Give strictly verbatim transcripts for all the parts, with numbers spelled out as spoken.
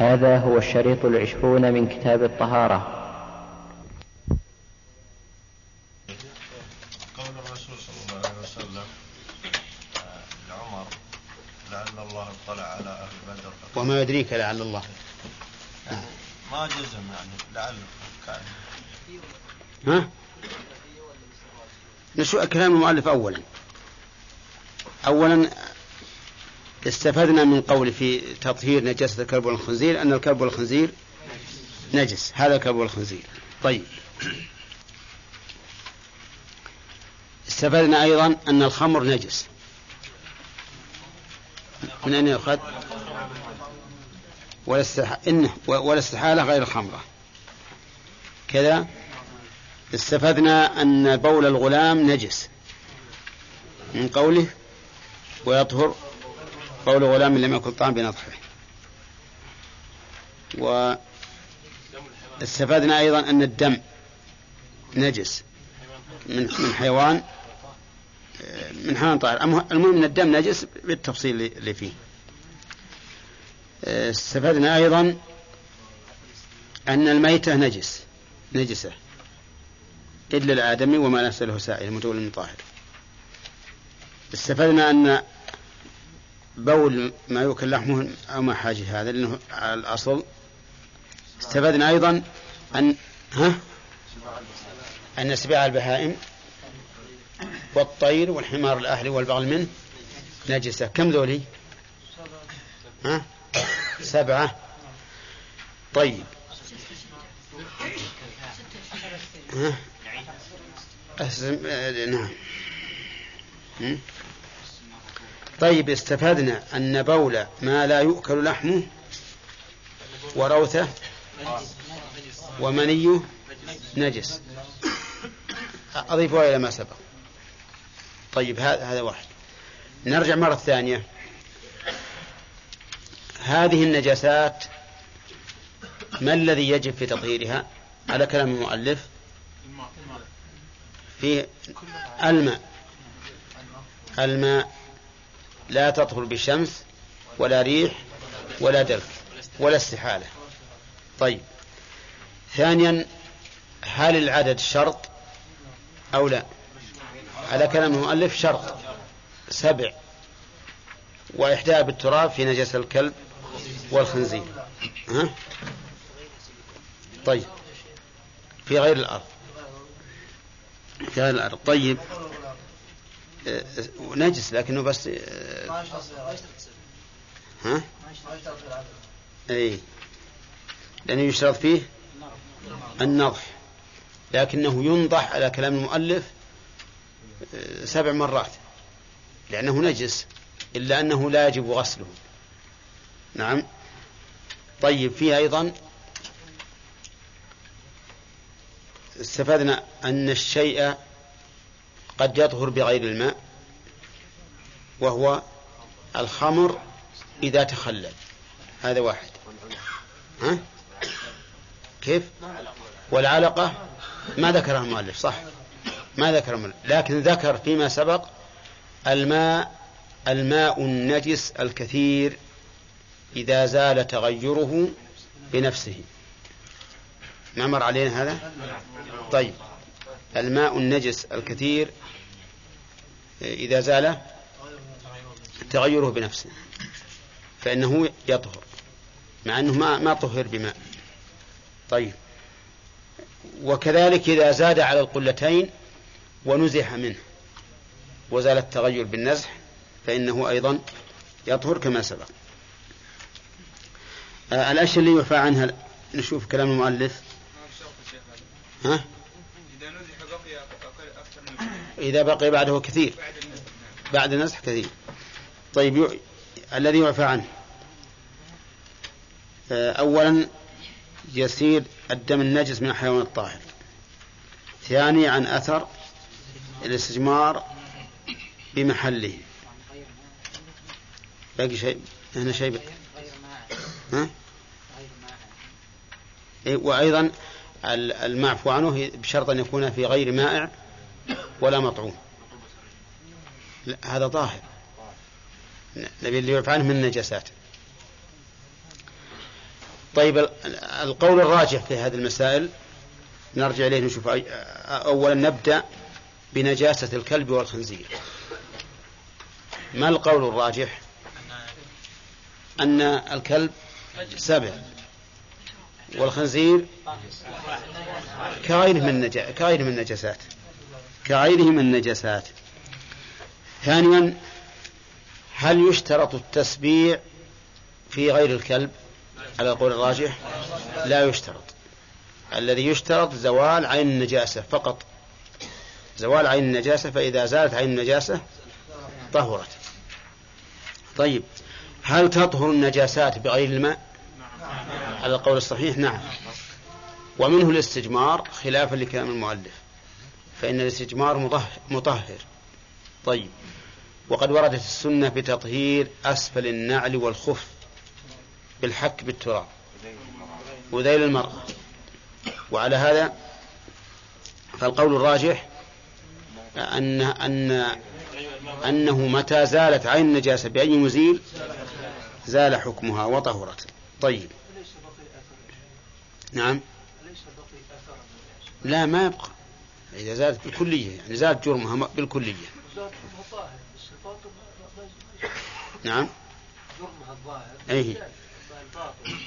هذا هو الشريط العشرون من كتاب الطهارة. قول الرسول صلى الله عليه وسلم لعمر لعل الله اطلع على أهل بدر وما يدريك لعل الله، يعني ما جزم، يعني لعل كان ها نشوء كلام المؤلف. أولا أولا استفدنا من قول في تطهير نجاسة الكلب والخنزير أن الكلب والخنزير نجس، هذا الكلب والخنزير. طيب، استفدنا أيضا أن الخمر نجس، من أين يؤخذ؟ ولا استحالة غير الخمرة. كذا استفدنا أن بول الغلام نجس من قوله ويطهر قول غلام لم يأكل طعام بنطحه. واستفادنا أيضا أن الدم نجس من من حيوان من حيوان طاهر. المهم أن الدم نجس بالتفصيل اللي فيه. استفادنا أيضا أن الميتة نجس نجسة إلا الآدمي وما ليس له سائل متول طاهر. استفادنا أن بول ما يؤكل لحمه أو ما حاجه هذا لأنه على الأصل. استفدنا أيضا أن ها أن سباع البهائم والطير والحمار الأهلي والبغل منه نجسة. كم ذولي؟ ها سبعة. طيب ها أسم... نعم هم؟ طيب استفدنا أن بول ما لا يؤكل لحمه وروثه ومنيه نجس، أضيفه إلى ما سبق. طيب هذا واحد. نرجع مرة ثانية، هذه النجاسات ما الذي يجب في تطهيرها على كلام المؤلف؟ في الماء. الماء لا تطهر بالشمس ولا ريح ولا دلك ولا استحالة. طيب ثانيا، هل العدد شرط أو لا؟ على كلام المؤلف شرط سبع، وإحداها بالتراب في نجس الكلب والخنزير. ها؟ طيب في غير الأرض في غير الأرض طيب نجس لكنه بس ها اي لانه يشترط فيه النضح، لكنه ينضح على كلام المؤلف سبع مرات لانه نجس الا انه لا يجب غسله. نعم. طيب فيه ايضا استفدنا ان الشيء قد يطهر بغير الماء وهو الخمر إذا تخلل، هذا واحد. ها؟ كيف؟ والعلقة ما ذكرها المؤلف، صح ما ذكرها المؤلف، لكن ذكر فيما سبق الماء الماء النجس الكثير إذا زال تغيره بنفسه. ما مر علينا هذا؟ طيب الماء النجس الكثير إذا زال تغيره بنفسه فإنه يطهر مع أنه ما, ما طهر بماء. طيب وكذلك إذا زاد على القلتين ونزح منه وزال التغير بالنزح فإنه أيضا يطهر كما سبق. آه الأشياء اللي يعفى عنها نشوف كلام المؤلف. ها؟ إذا بقي بعده كثير بعد النزح كثير. طيب ي... الذي يعفى عنه أولا يسير الدم النجس من الحيوان الطاهر، ثاني عن أثر الاستجمار بمحله. باقي شيء هنا شيء بقى. ها؟ وأيضا المعفو عنه بشرط أن يكون في غير مائع ولا مطعوم، هذا طاهر، نبي اللي يعفى عنه من النجاسات. طيب القول الراجح في هذه المسائل نرجع إليه نشوف. أولا نبدأ بنجاسة الكلب والخنزير. ما القول الراجح؟ أن الكلب سبع والخنزير كغيره من النجاسات كغيره من النجاسات. ثانيا هل يشترط التسبيع في غير الكلب؟ على القول الراجح لا يشترط. الذي يشترط زوال عين النجاسة فقط، زوال عين النجاسة، فإذا زالت عين النجاسة طهرت. طيب هل تطهر النجاسات بغير الماء؟ على القول الصحيح نعم، ومنه الاستجمار خلافا لكلام المؤلف، فإن الاستجمار مطهر. طيب وقد وردت السنة بتطهير أسفل النعل والخف بالحك بالتراب وذيل المرأة. وعلى هذا فالقول الراجح أن أن أنه متى زالت عين النجاسة بأي مزيل زال حكمها وطهرت. طيب نعم لا ما يبقى إذا زالت بالكلية، يعني زالت جرمها بالكلية. نعم أيه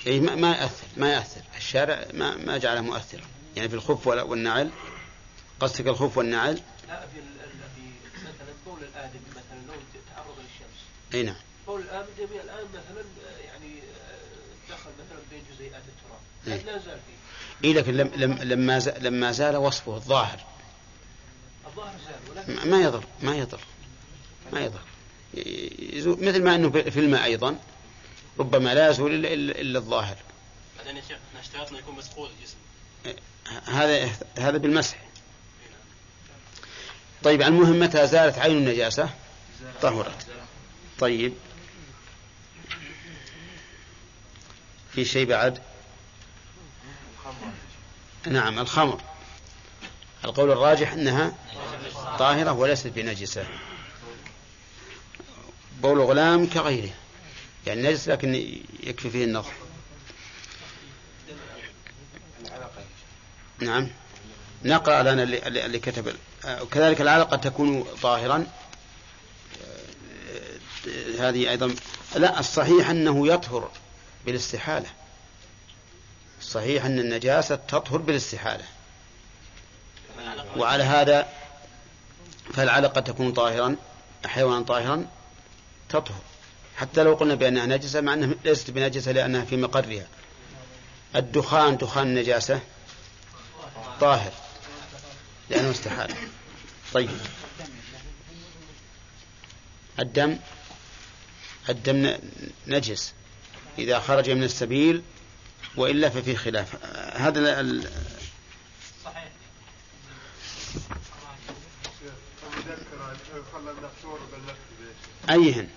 أيه ما ما يأثر ما يأثر الشارع ما ما جعله مؤثرا، يعني في الخف والنعل. قصدك الخف والنعل؟ لا في مثلا بول الآدم مثلا لو تعرض للشمس. أي نعم بول الآدم الآن مثلا يعني دخل مثلا بين جزيئات التراب لا زال فيه. إيه لكن لم لم لما لما زال وصفه الظاهر الظاهر زال ما يضر ما يضر ما يضر مثل ما أنه في الماء أيضا ربما لا يزول إلا, إلا الظاهر. بعدين يا شيخ احنا اشترطنا يكون مسحوق الجسم، هذا هذا بالمسح. طيب المهم متى زالت عين النجاسة طهرت. طيب في شيء بعد؟ نعم الخمر. القول الراجح أنها طاهرة وليست بنجسة. بول غلام كغيره يعني نجس لكن يكفي فيه النظر. نعم نقرأ لنا اللي كتب. كذلك العلقة تكون طاهرا، هذه أيضا لا. الصحيح أنه يطهر بالاستحالة، الصحيح أن النجاسة تطهر بالاستحالة، وعلى هذا فالعلقة تكون طاهرا، حيوانا طاهرا تطهر حتى لو قلنا بأنها نجسة مع أنها ليست بنجسة لأنها في مقرها. الدخان دخان النجاسة طاهر لأنه استحال. طيب الدم الدم نجس إذا خرج من السبيل وإلا ففي خلاف. هذا ال... صحيح. أيهن؟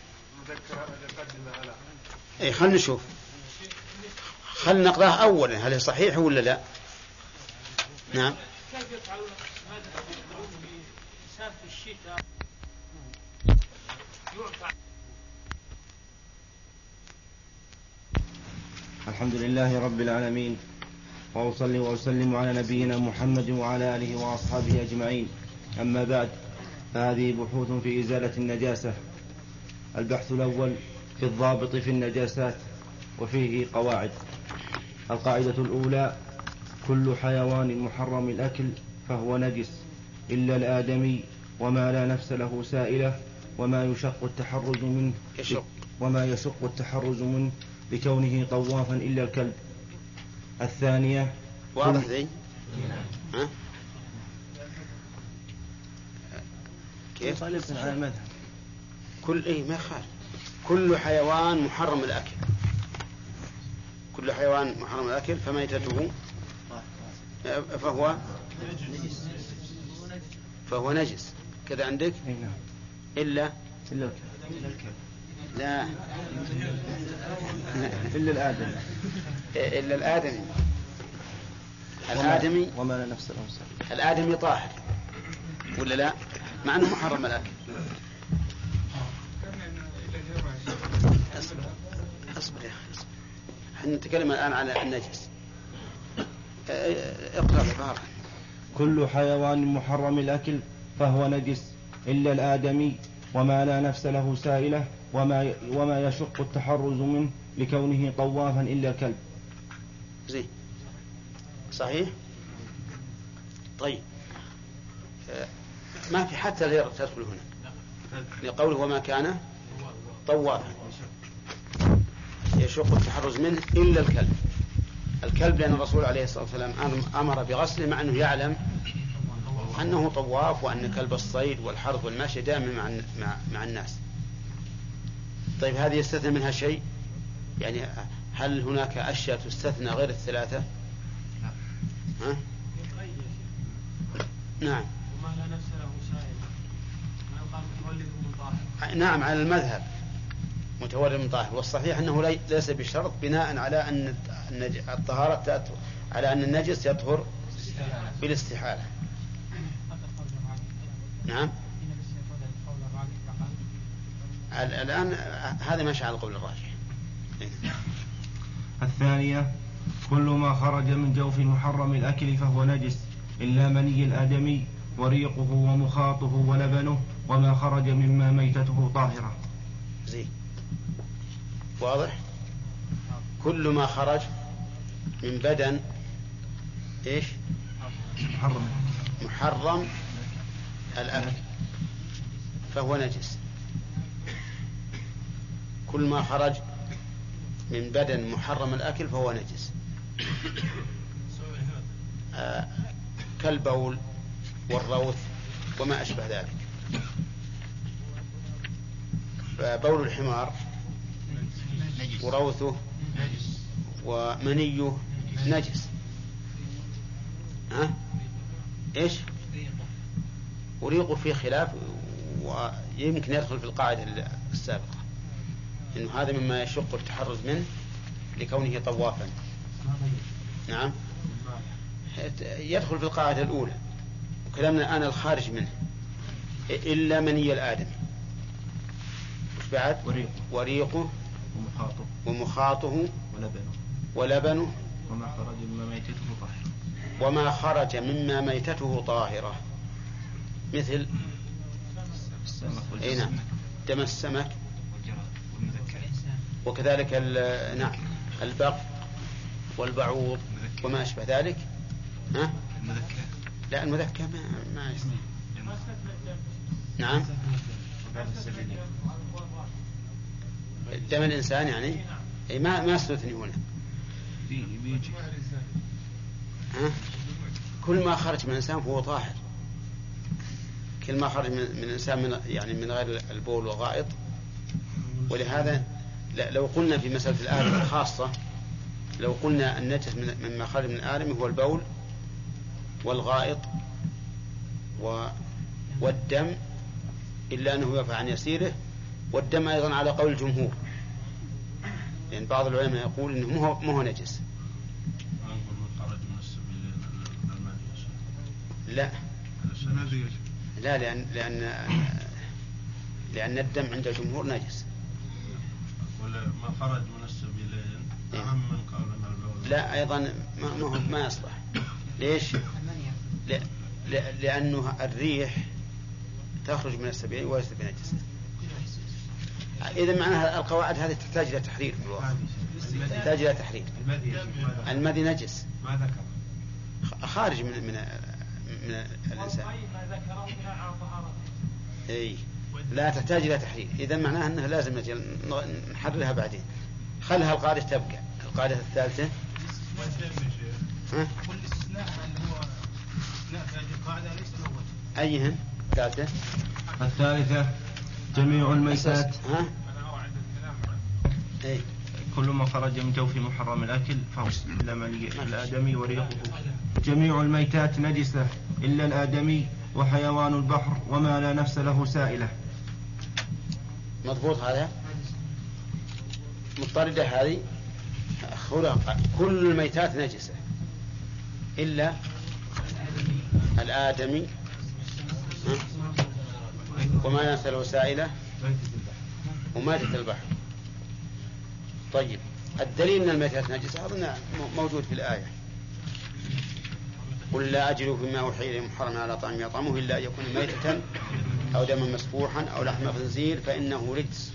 أي خل نشوف، خل نقرأه أولا هل هي صحيح ولا لا. نعم الحمد لله رب العالمين، وأصلي وأسلم على نبينا محمد وعلى آله وأصحابه أجمعين. أما بعد، هذه بحوث في إزالة النجاسة. البحث الأول في الضابط في النجاسات، وفيه قواعد. القاعدة الأولى: كل حيوان محرم الأكل فهو نجس إلا الآدمي وما لا نفس له سائلة وما يشق التحرز منه وما يشق التحرز منه لكونه طوافا إلا الكلب. الثانية واضح ذي؟ ها؟ كيف؟ على المذهب كل إيه ما خالف كل حيوان محرم الأكل كل حيوان محرم الأكل فميتته فهو فهو نجس. كذا عندك إلا إلا لا إلا الآدمي إلا الآدمي الآدمي وما لا نفس له. الآدمي طاهر ولا لا مع أنه محرم الأكل. أصبر أصبر يا أخي، نتكلم الآن على النجس. اقرأ الطهارة. كل حيوان محرم الأكل فهو نجس إلا الآدمي وما لا نفس له سائلة وما وما يشق التحرز منه لكونه طوافا إلا الكلب. زين صحيح. طيب ما في حتى الهرة تدخل هنا لقوله وما كان طوافا يشق التحرز منه إلا الكلب. الكلب لأن الرسول عليه الصلاة والسلام أمر بغسله مع أنه يعلم أنه طواف وأن كلب الصيد والحرث والماشي دائما مع الناس. طيب هذه يستثنى منها شيء؟ يعني هل هناك أشياء تستثنى غير الثلاثة؟ ها؟ نعم. نعم على المذهب متورم طاهر، والصحيح أنه ليس بشرط بناء على أن الطهارة تأتي على أن النجس يطهر بالاستحالة. نعم. الآن هذا ما شاء القول الراجح. الثانية كل ما خرج من جوف محرم الأكل فهو نجس إلا مني الآدمي وريقه ومخاطه ولبنه وما خرج مما ميتته طاهرة. زين واضح. كل ما خرج من بدن إيش محرم محرم الأكل فهو نجس. كل ما خرج من بدن محرم الأكل فهو نجس. آه كالبول والروث وما أشبه ذلك. بول الحمار وروثه ومنيه نجس. ها ايش وريقه في خلاف، ويمكن يدخل في القاعدة السابقة انه هذا مما يشق التحرز منه لكونه طوافا. نعم يدخل في القاعدة الاولى وكلامنا الان الخارج منه الا مني الآدم بعد وريقه, وريقه ومخاطه ومخاطه ولبنه ولبنه وما خرج مما ميتته طاهرة وما خرج مما ميتته طاهرة مثل السمك دم السمك وكذلك نعم البق والبعوض وما أشبه ذلك. ها؟ المذكى لا المذكى ما ما يسمى. نعم دم الإنسان يعني أي ما ما استثني هنا. ها؟ كل ما خرج من الإنسان فهو طاهر. كل ما خرج من الإنسان من يعني من غير البول وغائط، ولهذا لو قلنا في مسألة الآدم الخاصة لو قلنا النجس مما خرج من الآدم هو البول والغائط والدم إلا أنه يرفع عن يسيره، والدم أيضا على قول الجمهور لأن يعني بعض العلماء يقول إنه مو مو نجس. لا لا لأن لأن لأن الدم عند الجمهور نجس. ما خرج من السبيلين أهم من قولنا الأول. لا أيضا ما ما ما يصلح. ليش؟ لا لأنه الريح تخرج من السبيلين وليس بنجس. إذا معناها القواعد هذه تحتاج إلى تحرير في الواقع. تحتاج إلى تحرير. المذي نجس. ما ذكر. خارج من من من الإنسان. أي. لا تحتاج إلى تحرير. إذا معناها أنها لازم نحررها بعدين. خلها القاعدة تبقى. القاعدة الثالثة. ها؟ كل استثناء اللي هو استثناء هذه القاعدة ليس له وجه. أيهن؟ الثالثة. الثالثة. جميع الميتات. ها؟ أنا أوعد الكلام عنه. إيه. كل ما خرج من جوف محرم الأكل فهو إلا مني الآدمي وريقه. جميع الميتات نجسة إلا الآدمي وحيوان البحر وما لا نفس له سائلة. مضبوط هذا؟ مضطردة هذه خلق. كل الميتات نجسة إلا الآدمي وما نفس له سائلة وماتت البحر. طيب الدليل ان الميتة نجسة اظن موجود في الايه: قل لا اجد فيما اوحي الي محرما على طعام يطعمه الا ان يكون ميتة او دما مسفوحا او لحم خنزير فانه رجس،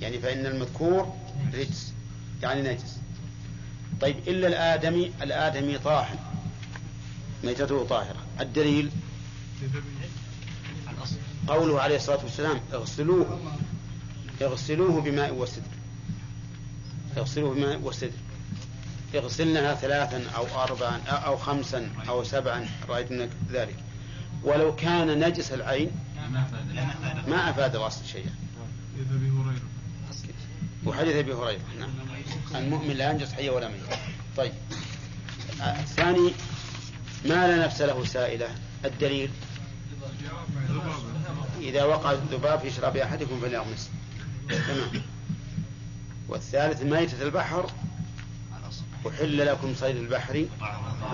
يعني فان المذكور رجس يعني نجس. طيب الا الادمي، الادمي طاهر، ميتته طاهره. الدليل قوله عليه الصلاة والسلام: اغسلوه اغسلوه بماء وسدر اغسلوه بماء وسدر اغسلنها ثلاثا أو أربعا أو خمسا أو سبعا، رأيت منك ذلك. ولو كان نجس العين ما أفاد الأصل شيئا، وحديث أبي هريرة المؤمن لا ينجس حيا ولا ميتا. طيب ثاني: ما لا نفس له سائلة. الدليل إذا وقع الذباب في شراب أحدكم فليغمس. تمام. والثالث: ميتة البحر، أحل لكم صيد البحر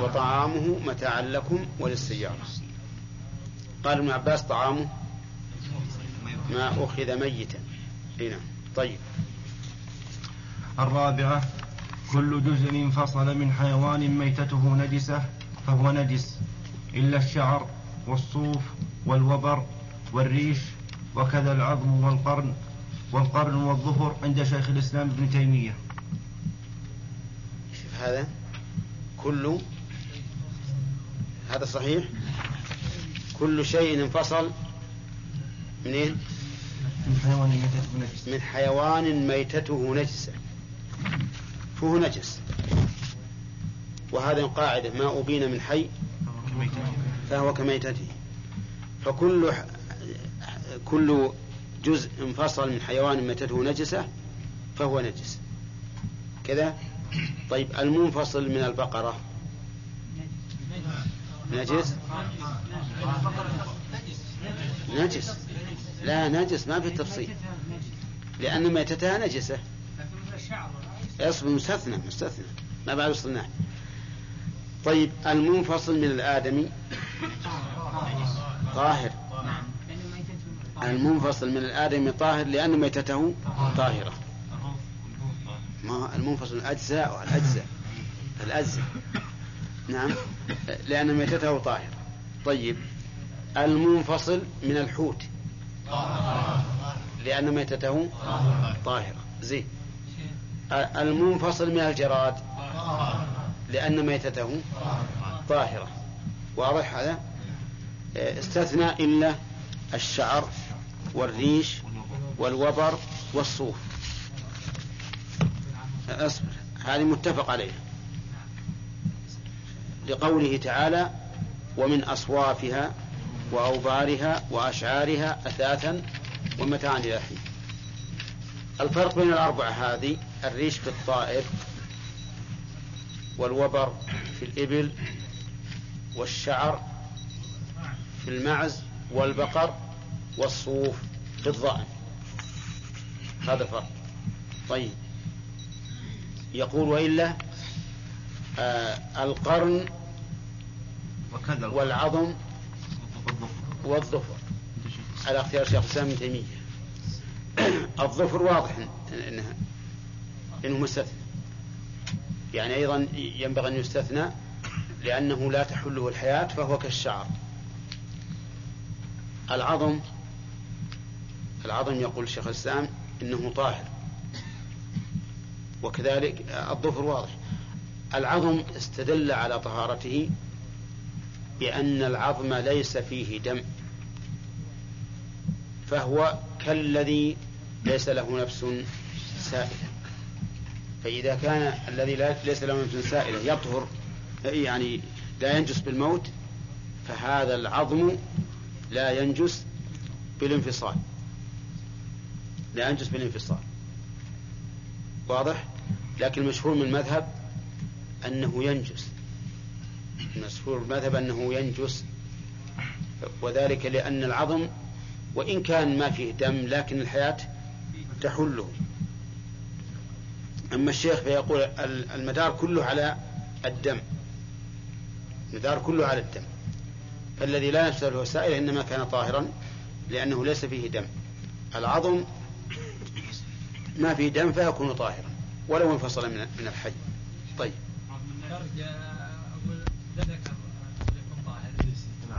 وطعامه متاعا لكم وللسيارة. قال ابن عباس: طعامه ما أخذ ميتا. هنا. طيب. الرابعة: كل جزء انفصل من حيوان ميتته نجسة فهو نجس إلا الشعر والصوف والوبر والريش، وكذا العظم والقرن والقرن والظفر عند شيخ الإسلام ابن تيمية. شوف هذا كله، هذا صحيح، كل شيء انفصل منين؟ من حيوان ميتته نجسة. من حيوان ميتته نجسة فهو نجس، وهذا القاعدة: ما أبين من حي فهو كميتته. فكل كل جزء انفصل من حيوان ميتته نجسة فهو نجس كذا. طيب المنفصل من البقرة نجس نجس لا نجس ما في التفصيل، لأن ميتتها نجسة، يصبح مستثنى مستثنى ما بعد وصلناه. طيب المنفصل من الآدمي طاهر، المنفصل من الآدمي طاهر لأن ميتته طاهرة. ما المنفصل الأجزاء والأجزاء الأجزاء نعم، لأن ميتته طاهرة. طيب المنفصل من الحوت لأن ميتته طاهرة. زي المنفصل من الجراد لأن ميتته طاهرة. واضح هذا؟ استثنى إلا الشعر والريش والوبر والصوف. أصبر، هذه متفق عليها لقوله تعالى: ومن أصوافها وأوبارها وأشعارها أثاثا ومتاعا إلى حين. الفرق بين الأربعة هذه: الريش في الطائر، والوبر في الإبل، والشعر في المعز والبقر، والصوف في الضأن. هذا فرق. طيب يقول: وإلا آه القرن والعظم والظفر على اختيار شيخ الإسلام ابن تيمية. الظفر واضح إنها إنه مستثنى، يعني أيضا ينبغي أن يستثنى لأنه لا تحله الحياة فهو كالشعر. العظم العظم يقول شيخ الإسلام إنه طاهر، وكذلك الظفر واضح. العظم استدل على طهارته بأن العظم ليس فيه دم، فهو كالذي ليس له نفس سائلة. فإذا كان الذي ليس له نفس سائلة يطهر، يعني لا ينجس بالموت، فهذا العظم لا ينجس بالانفصال لا ينجس بالانفصال واضح. لكن المشهور من المذهب أنه ينجس المشهور من المذهب أنه ينجس وذلك لأن العظم وإن كان ما فيه دم لكن الحياة تحله. أما الشيخ فيقول المدار كله على الدم، المدار كله على الدم، فالذي لا نفس له سائلة إنما كان طاهرا لأنه ليس فيه دم. العظم ما فيه دم فيكون طاهرا، ولو انفصل من من الحي. طيب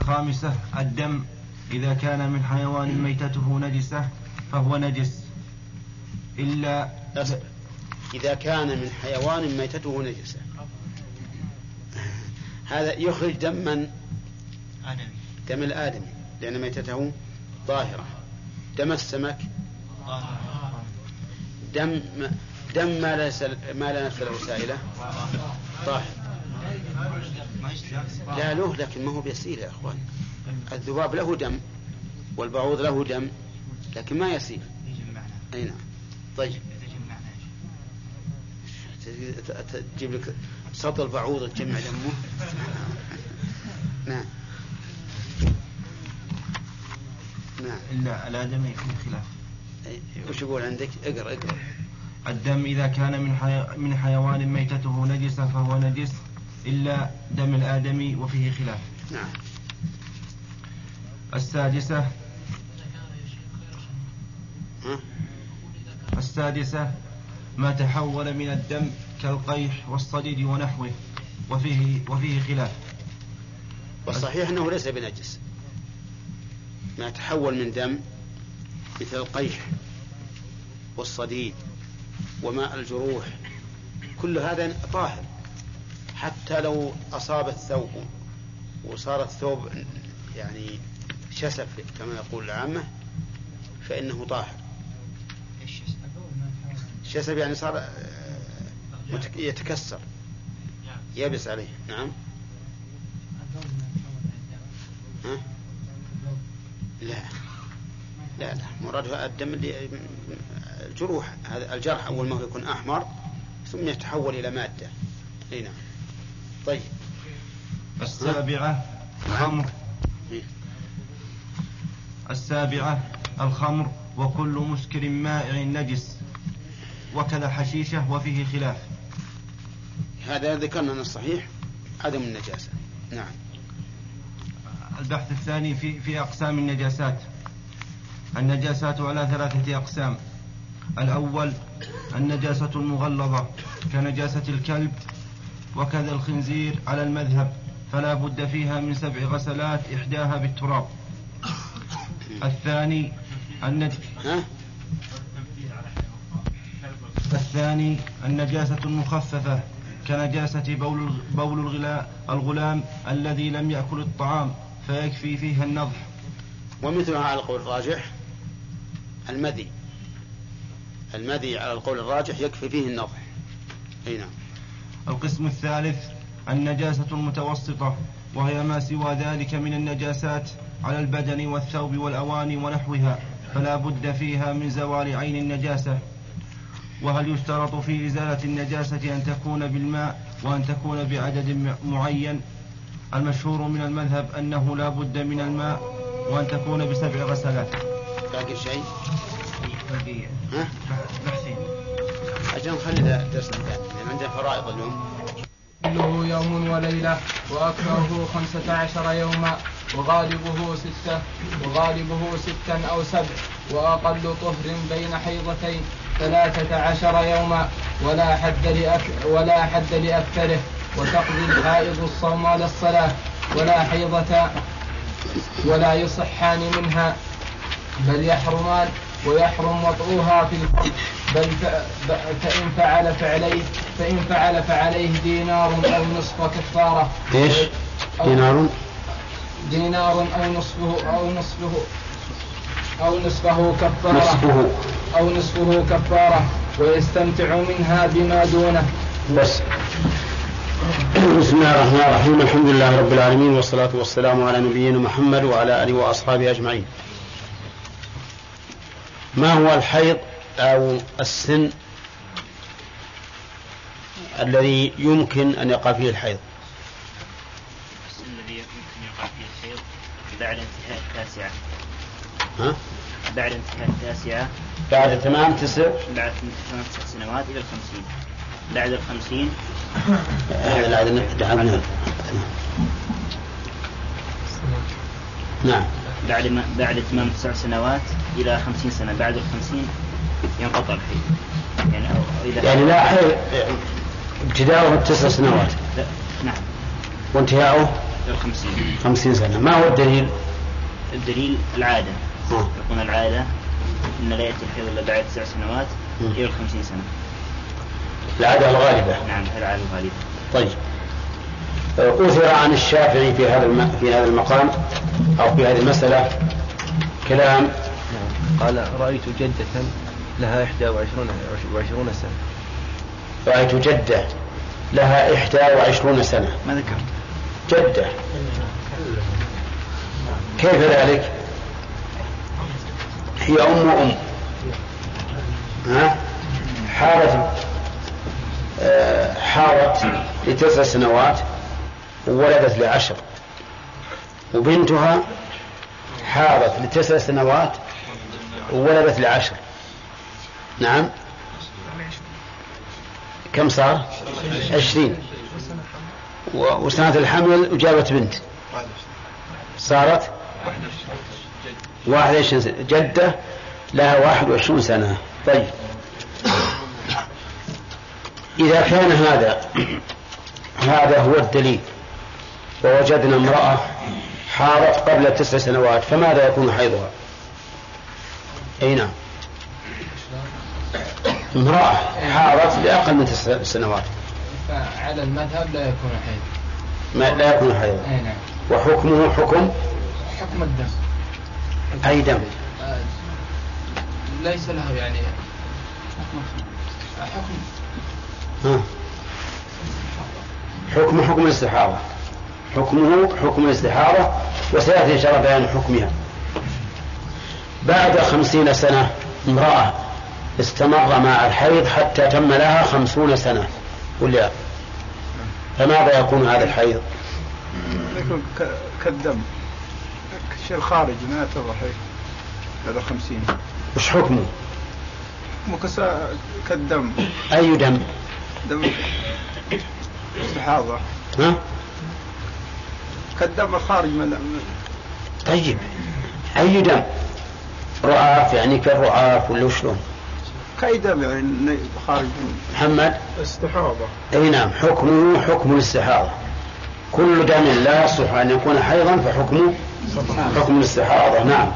خامسة الدم إذا كان من حيوان ميتته نجسة فهو نجس إلا أسأل. إذا كان من حيوان ميتته نجسة هذا يخرج دما دم الآدمي لأن ميتته ظاهرة. دم السمك دم دم ما لا ما لا نفس له سائلة طاهر. لا له لكن ما هو بيسيل يا أخوان. الذباب له دم والبعوض له دم لكن ما يسيل. أي نعم. طيب تجيب لك سطل بعوض تجمع دمه. نعم نعم. إلا الآدمي يكون خلاف. وش يقول عندك؟ اقرأ اقرأ. الدم إذا كان من حي... من حيوان ميتته نجسا فهو نجس إلا دم الآدمي وفيه خلاف. نعم. السادسة السادسة ما تحول من الدم كالقيح والصديد ونحوه وفيه وفيه خلاف. والصحيح أنه ليس بنجس ما تحول من دم مثل القيح والصديد وماء الجروح كل هذا طاهر حتى لو أصاب الثوب وصار الثوب يعني شسف كما يقول العامة فإنه طاهر. الشسف يعني صار يتكسر يبس عليه. نعم. ها؟ لا لا لا مرادها الدم اللي الجروح. هذا الجرح أول ما يكون أحمر ثم يتحول إلى مادة. نعم. طيب السابعة الخمر. السابعة الخمر وكل مسكر مائع نجس وكذا حشيشة وفيه خلاف. هذا ذكرنا أن الصحيح عدم النجاسة. نعم. البحث الثاني في في أقسام النجاسات. النجاسات على ثلاثة أقسام. الأول النجاسة المغلظة كنجاسة الكلب وكذا الخنزير على المذهب فلا بد فيها من سبع غسلات إحداها بالتراب. الثاني النج... الثاني النجاسة المخففة كنجاسة بول بول الغلام الذي لم يأكل الطعام فيكفي فيها النضح. ومثلها على القول الراجح المذي. المذي على القول الراجح يكفي فيه النضح. أي نعم. القسم الثالث النجاسة المتوسطة وهي ما سوى ذلك من النجاسات على البدن والثوب والأواني ونحوها فلا بد فيها من زوال عين النجاسة. وهل يشترط في إزالة النجاسة أن تكون بالماء وأن تكون بعدد معين؟ المشهور من المذهب أنه لا بد من الماء وأن تكون بسبع غسلات. باقي شيء؟ باقي بحثين عشان نخلي الدرس الثاني لأن عندنا فرائض اليوم. كله يوم وليلة وأكثره خمسة عشر يوما وغالبه ستة وغالبه ستا أو سبع وأقل طهر بين حيضتين ثلاثة عشر يوما ولا حد لأك ولا حد لأكثره وتقضي الحائض الصوم على الصلاة ولا حيضة ولا يصحان منها بل يحرمان ويحرم وطئها في الفرد بل فإن فعل فعليه فإن فعل فعليه دينار أو نصف كفارة. إيش؟ دينار دينار أو نصفه أو نصفه أو نصفه كفارة نصفه. أو نصفه كفارة ويستمتع منها بما دونه. بس بسم الله الرحمن الرحيم. الحمد لله رب العالمين والصلاة والسلام على نبينا محمد وعلى آله وأصحابه أجمعين. ما هو الحيض أو السن الذي يمكن أن يقع فيه الحيض؟ السن الذي يمكن يقع فيه الحيض بعد انتهاء التاسعة. ها؟ بعد انتهاء التاسعة. بعد تمام تسع. بعد تمام تسع سنوات إلى الخمسين. بعد الخمسين. بعد نعم. بعد ما بعد تمام تسع سنوات إلى خمسين سنة. بعد الخمسين ينقطع الحيض يعني يعني لا حيض ابتداؤه تسع سنوات نعم وانتهاؤه الخمسين خمسين سنة. ما هو الدليل؟ الدليل العادة تكون العادة إن لا يأتي الحيض إلا بعد تسع سنوات إلى الخمسين سنة. العادة الغالبة. نعم العادة الغالبة. طيب أثر عن الشافعي في هذا في هذا المقام أو في هذه المسألة كلام. نعم. قال رأيت جدة لها إحدى وعشرون وعشرون سنة. رأيت جدة لها إحدى وعشرون سنة. ما ذكرت. جدة. كيف ذلك؟ هي أم أم ها حارت حارت لتسع سنوات وولدت لعشر، وبنتها حارت لتسع سنوات وولدت لعشر. نعم كم صار؟ عشرين وسنة الحمل وجابت بنت صارت واحد وعشرين سنة. جدة لها واحد وعشرون سنة. طيب إذا كان هذا هذا هو الدليل ووجدنا امرأة حارت قبل تسع سنوات فماذا يكون حيضها؟ أي نعم امرأة حارت لأقل من تسع سنوات فعلى المذهب لا يكون حيض. لا يكون حيض. أي نعم. وحكمه حكم حكم الدم. أي دم؟ ليس له يعني حكم حكم حكم الاستحارة. حكمه حكم الاستحارة وسيأتي إن شاء الله بيان حكمها. بعد خمسين سنة امرأة استمر مع الحيض حتى تم لها خمسون سنة ولا فماذا يكون هذا الحيض؟ يكون كالدم شيء خارج ما تضحي هذا خمسين. وش حكمه؟ مكسا كالدم. أي دم؟ دم استحاضة. ها؟ كالدم الخارج من الأمن. طيب أي دم؟ رعاف يعني كالرعاف ولا شلون؟ كأي دم يعني خارج. محمد استحاضة. أي نعم حكمه حكم الاستحاضة. كل دم لا يصح أن يكون حيضا فحكمه حكم الاستحاضة. نعم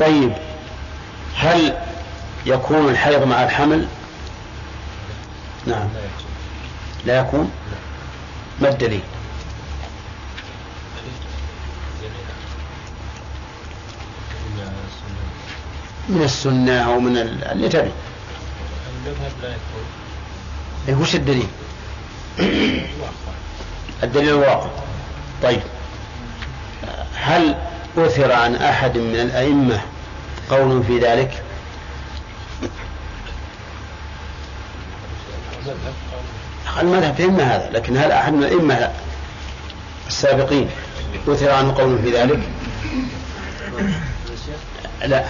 طيب هل يكون الحيض مع الحمل؟ نعم لا يكون. ما الدليل؟ من السنة أو من اللي تبي. وش الدليل؟ الدليل الواقع. طيب هل أثر عن أحد من الأئمة قول في ذلك؟ المذهب فهم هذا، لكن هل أحد من الأئمة السابقين أثر عن قول في ذلك؟ لا.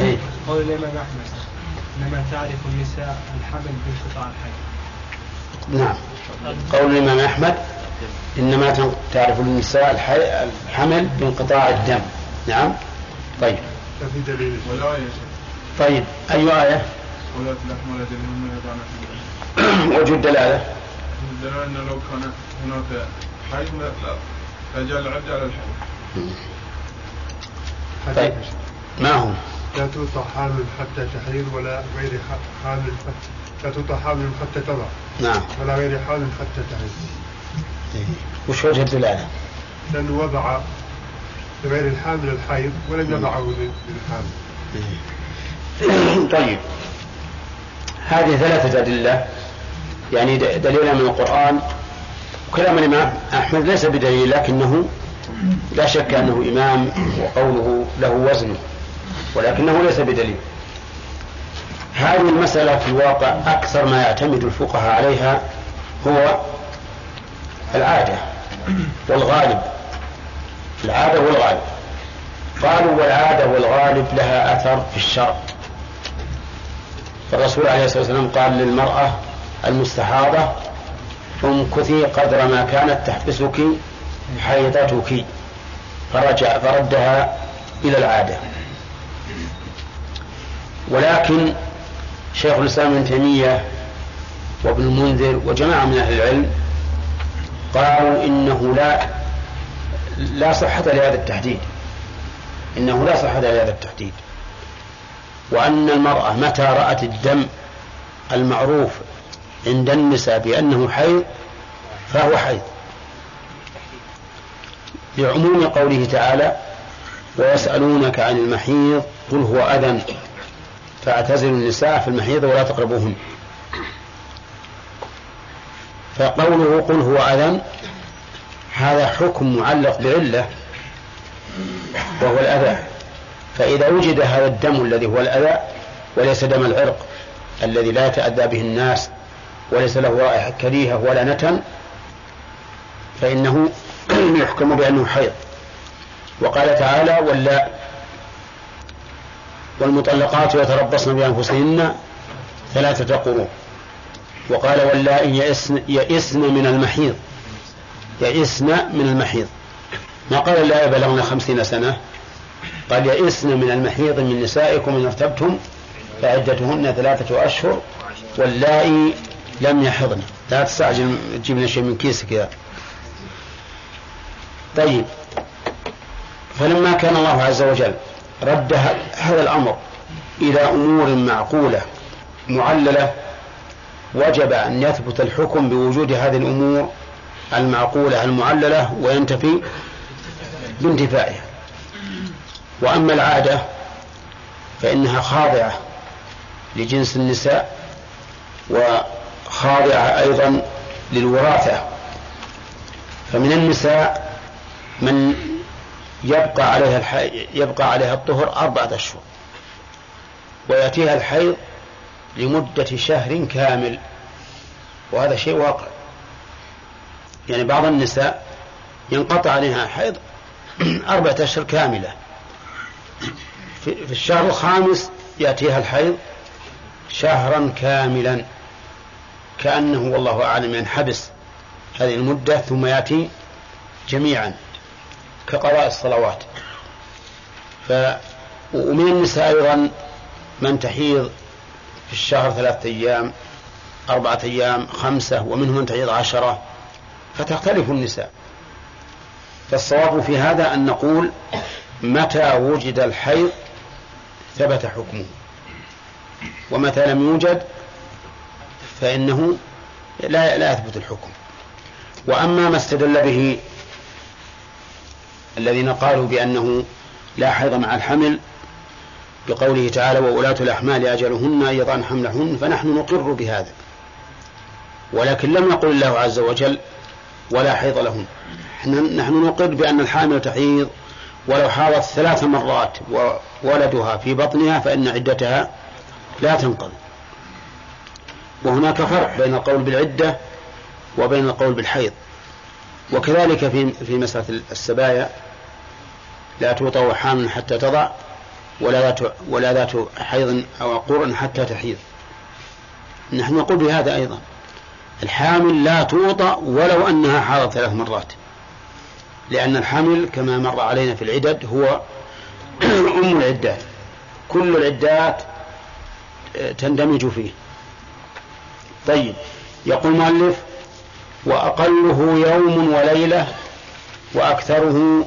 إيه؟ قول الإمام أحمد إنما تعرف النساء الحمل بانقطاع الحيض. نعم قول الإمام أحمد إنما تعرف النساء الحي... الحمل بانقطاع الدم. نعم طيب طيب أي آية؟ وجه الدلالة الدلالة أن لو كانت هناك حيض فجاء العبد على الحمل. طيب ما هو؟ لا توطأ حامل حتى تحرير ولا غير حامل لا توطأ حامل حتى تضع. نعم ولا غير حامل حتى تحرير. وش وجه الدلالة؟ لأنه وضع غير الحامل الحيض ولم يضعه للحامل. طيب هذه ثلاثة أدلة يعني دليل من القرآن وكلام الإمام أحمد ليس بدليل لكنه لا شك أنه إمام وقوله له وزن ولكنه ليس بدليل. هذه المسألة في الواقع أكثر ما يعتمد الفقهاء عليها هو العادة والغالب. العادة والغالب قالوا والعادة والغالب لها أثر في الشرع. فالرسول عليه الصلاة والسلام قال للمرأة المستحاضة امكثي قدر ما كانت تحبسك حيضتك فرجع فردها إلى العادة. ولكن شيخ الإسلام ابن تيمية وابن المنذر وجماعة من أهل العلم قالوا إنه لا لا صحة لهذا التحديد، إنه لا صحة لهذا التحديد، وأن المرأة متى رأت الدم المعروف عند النساء بأنه حيض فهو حيض، لعموم قوله تعالى ويسألونك عن المحيض قل هو أذى فاعتزلوا النساء في المحيض ولا تقربوهن. فقوله قل هو أذى هذا حكم معلق بعلة وهو الأذى، فإذا وجد هذا الدم الذي هو الأذى وليس دم العرق الذي لا يتأذى به الناس وليس له رائحة كريهة ولا نتن فإنه يحكم بأنه حيض. وقال تعالى ولا والمطلقات يتربصن بأنفسهن ثلاثة قروء، وقال ولا إن يئسن من المحيض، يئسن من المحيض، ما قال لا يبلغن خمسين سنة، قال يئسن من المحيض من نسائكم إن ارتبتم فعدتهن ثلاثة أشهر واللائي لم يحضن. لا تستعجل تجيب لنا شيء من كيسك يا. طيب، فلما كان الله عز وجل رد هذا الأمر إلى أمور معقولة معللة وجب أن يثبت الحكم بوجود هذه الأمور المعقولة المعللة وينتفي بانتفائها. وأما العادة فإنها خاضعة لجنس النساء وخاضعة أيضا للوراثة، فمن النساء من يبقى عليها الحي... يبقى عليها الطهر أربعة أشهر ويأتيها الحيض لمدة شهر كامل، وهذا شيء واقع. يعني بعض النساء ينقطع عليها الحيض أربعة أشهر كاملة، في الشهر الخامس يأتيها الحيض شهرا كاملا كأنه والله أعلم ينحبس هذه المدة ثم يأتي جميعا كقضاء الصلوات. ف... ومن النساء أيضا من تحيض في الشهر ثلاثة أيام أربعة أيام خمسة، ومنهم من تحيض عشرة، فتختلف النساء. فالصواب في هذا أن نقول متى وجد الحيض ثبت حكمه، ومتى لم يوجد فإنه لا, لا يثبت الحكم. وأما ما استدل به الذين قالوا بأنه لا حيض مع الحمل بقوله تعالى وأولاة الأحمال أجلهن أن يضعن حملهن، فنحن نقر بهذا، ولكن لم يقل الله عز وجل ولا حيض لهن. نحن نقر بأن الحامل تحيض ولو حاضت ثلاث مرات وولدها في بطنها فإن عدتها لا تنقضي. وهناك فرق بين القول بالعدة وبين القول بالحيض. وكذلك في في مسألة السبايا لا توطأ حامل حتى تضع ولا ذات ولا ذات حيض أو قرء حتى تحيض، نحن نقول بهذا أيضا. الحامل لا توطأ ولو أنها حاضت ثلاث مرات، لأن الحمل كما مر علينا في العدد هو أم العدات، كل العدات تندمج فيه. طيب، يقول المؤلف وأقله يوم وليلة وأكثره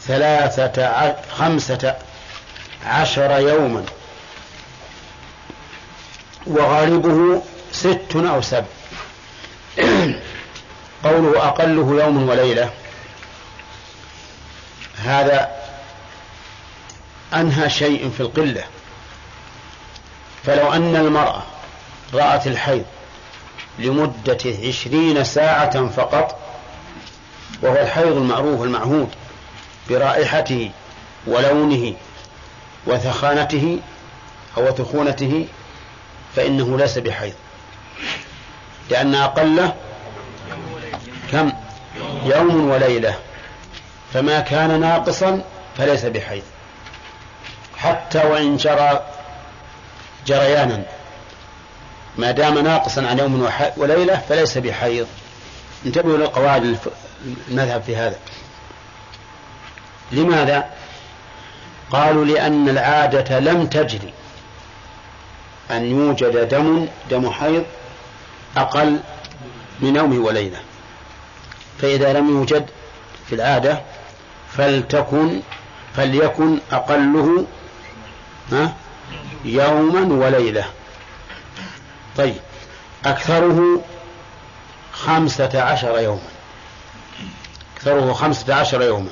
ثلاثة خمسة عشر يوما وغالبه ست أو سبع. قوله أقله يوم وليلة هذا أنهى شيء في القلة، فلو أن المرأة رأت الحيض لمدة عشرين ساعة فقط، وهو الحيض المعروف المعهود برائحته ولونه وثخانته أو ثخونته، فإنه ليس بحيض، لأن أقله كم؟ يوم وليلة، فما كان ناقصا فليس بحيض حتى وإن جرى جريانا، ما دام ناقصا عن يوم وليلة فليس بحيض. انتبهوا للقواعد المذهب في هذا. لماذا؟ قالوا لأن العادة لم تجري أن يوجد دم دم حيض أقل من يوم وليلة، فإذا لم يوجد في العادة فلتكن فليكن أقله يوما وليلة. طيب، أكثره خمسة عشر يوما أكثره خمسة عشر يوما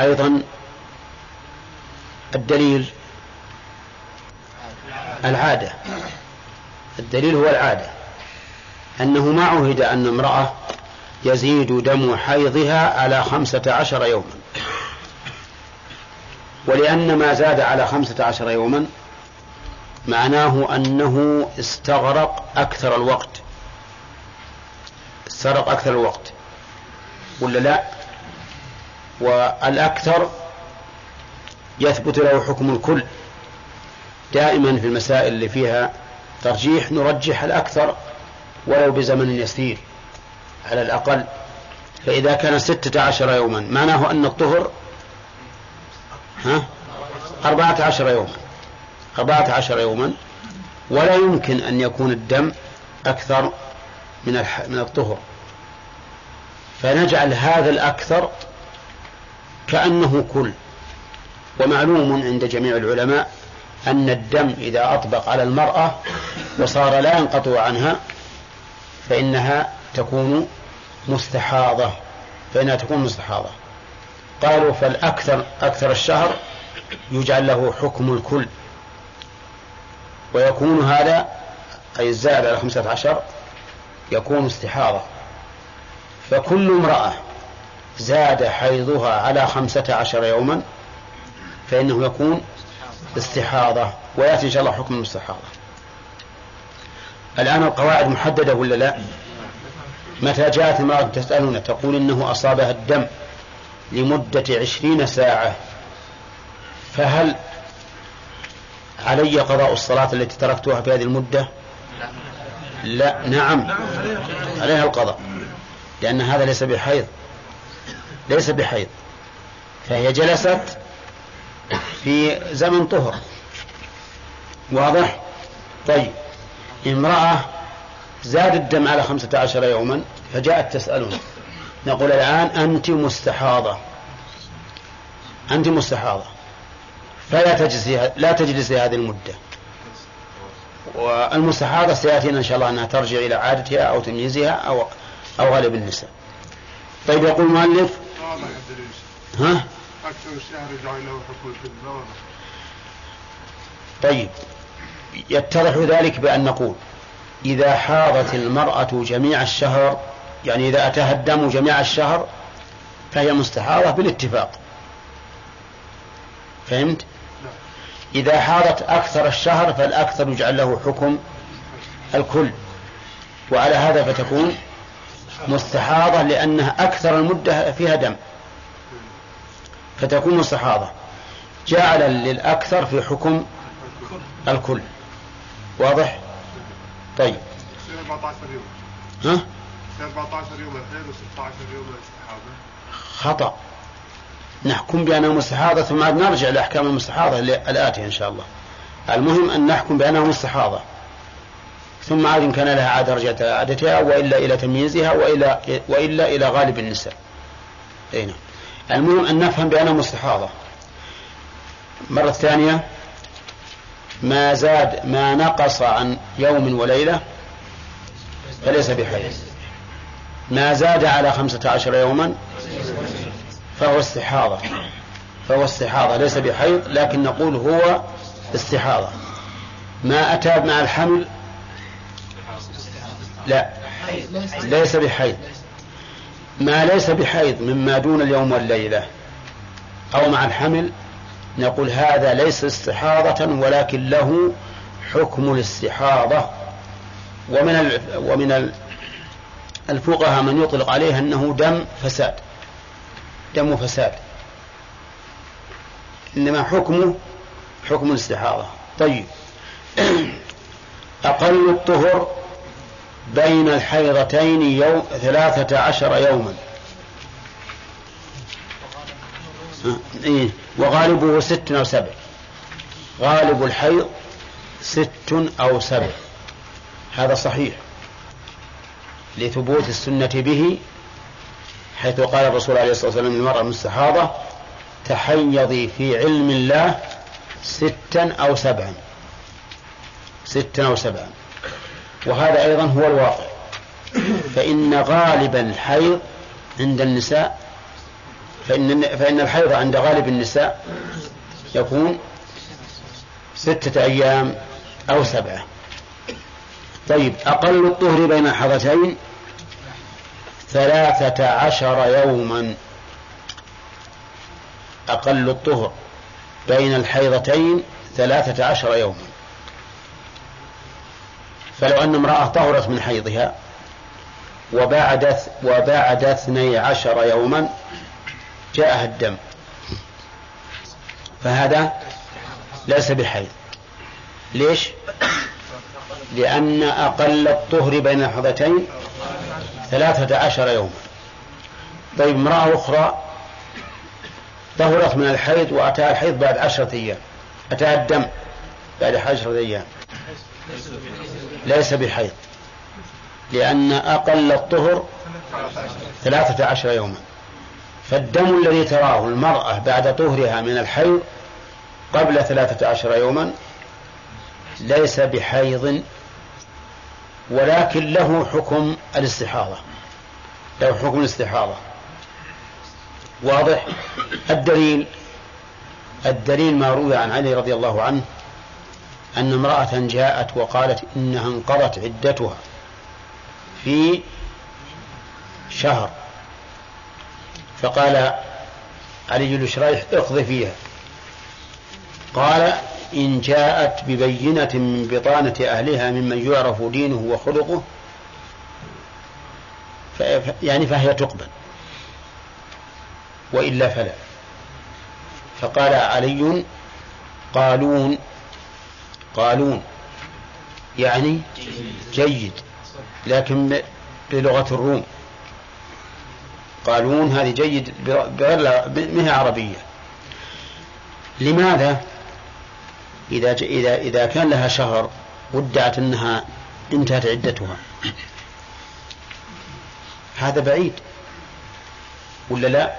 أيضا الدليل العادة، الدليل هو العادة، أنه ما عهد أن امرأة يزيد دم حيضها على خمسة عشر يوما، ولأن ما زاد على خمسة عشر يوما معناه أنه استغرق أكثر الوقت استغرق أكثر الوقت ولا لا؟ والأكثر يثبت له حكم الكل. دائما في المسائل اللي فيها ترجيح نرجح الأكثر ولو بزمن يسير على الأقل. فإذا كان ستة عشر يوما معناه أن الطهر ها أربعة عشر يوما أربعة عشر يوما ولا يمكن أن يكون الدم أكثر من من الطهر، فنجعل هذا الأكثر كأنه كل. ومعلوم عند جميع العلماء أن الدم إذا أطبق على المرأة وصار لا ينقطع عنها فإنها تكون مستحاضة فإنها تكون مستحاضة قالوا فالأكثر أكثر الشهر يجعل له حكم الكل، ويكون هذا أي الزائد على خمسة عشر يكون استحاضة. فكل امرأة زاد حيضها على خمسة عشر يوما فإنه يكون استحاضة، ويأتي إن شاء الله حكم الاستحاضة. الآن القواعد محددة ولا لا؟ متى جاءت امرأة تسألنا تقول إنه أصابها الدم لمدة عشرين ساعة، فهل علي قضاء الصلاة التي تركتها في هذه المدة؟ لا، نعم عليها القضاء، لأن هذا ليس بحيض ليس بحيض فهي جلست في زمن طهر. واضح؟ طيب، امرأة زاد الدم على خمسة عشر يوما فجاءت تسألون نقول الآن أنت مستحاضة أنت مستحاضة فلا تجلسي لا تجلسي هذه المدة. والمستحاضة سيأتينا إن شاء الله أنها ترجع إلى عادتها أو تمييزها أو أو غالب النساء. طيب، يقول المؤلف ها طيب يتضح ذلك بأن نقول إذا حاضت المرأة جميع الشهر، يعني إذا أتاها الدم جميع الشهر فهي مستحاضة بالاتفاق، فهمت؟ إذا حاضت أكثر الشهر فالأكثر يجعل له حكم الكل، وعلى هذا فتكون مستحاضة لأنها أكثر المدة فيها دم فتكون مستحاضة، جعلا للأكثر في حكم الكل. واضح؟ طيب أربعة عشر يوم ها؟ أربعة عشر يوم الحيض وستة عشر يوم الاستحاضة خطأ. نحكم بأنها مستحاضة ثم عاد نرجع لأحكام المستحاضة الآتية إن شاء الله. المهم أن نحكم بأنها مستحاضة ثم عاد إن كان لها عادة رجعت عادتها وإلا إلى تمييزها وإلا, وإلا إلى غالب النساء. أين؟ المهم أن نفهم بأنها مستحاضة. مرة ثانية، ما زاد ما نقص عن يوم وليلة فليس بحيض، ما زاد على خمسة عشر يوما فهو استحاضة فهو استحاضة ليس بحيض، لكن نقول هو استحاضة. ما أتى مع الحمل لا ليس بحيض. ما ليس بحيض مما دون اليوم والليلة أو مع الحمل نقول هذا ليس استحاضة ولكن له حكم الاستحاضة. ومن ومن الفقهاء من يطلق عليه أنه دم فساد دم فساد إنما حكمه حكم الاستحاضة. طيب، أقل الطهر بين الحيضتين يوم ثلاثة عشر يوما وغالبه ستة أو سبع غالب الحيض ست أو سبع، هذا صحيح لثبوت السنة به، حيث قال الرسول عليه الصلاة والسلام للمرأة المستحاضة تحيضي في علم الله ستا أو سبعا ستا أو سبعا وهذا أيضا هو الواقع، فإن غالبا الحيض عند النساء فإن, فإن الحيض عند غالب النساء يكون ستة أيام أو سبعة. طيب، أقل الطهر بين الحضتين ثلاثة عشر يوما، أقل الطهر بين الحيضتين ثلاثة عشر يوما. فلو أن امرأة طهرت من حيضها وبعد وبعد اثني عشر يوما جاءها الدم فهذا ليس بالحيض. ليش؟ لأن أقل الطهر بين الحضتين ثلاثة عشر يوما. طيب، امرأة أخرى طهرت من الحيض وأتاها الحيض بعد عشرة أيام، أتاها الدم بعد عشرة أيام، ليس بحيض، لأن أقل الطهر ثلاثة عشر يوما. فالدم الذي تراه المرأة بعد طهرها من الحيض قبل ثلاثة عشر يوما ليس بحيض، ولكن له حكم الاستحاضة، له حكم الاستحاضة. واضح؟ الدليل الدليل ما روي عن علي رضي الله عنه أن امرأة جاءت وقالت إنها انقضت عدتها في شهر، فقال علي بن شريح اقض فيها، قال إن جاءت ببينة من بطانة أهلها ممن يعرف دينه وخلقه يعني فهي تقبل وإلا فلا. فقال علي قالون قالون يعني جيد، لكن بلغة الروم قالون هذه جيد بغير عربية. لماذا؟ إذا, إذا, إذا كان لها شهر ودعت أنها انتهت عدتها، هذا بعيد ولا لا؟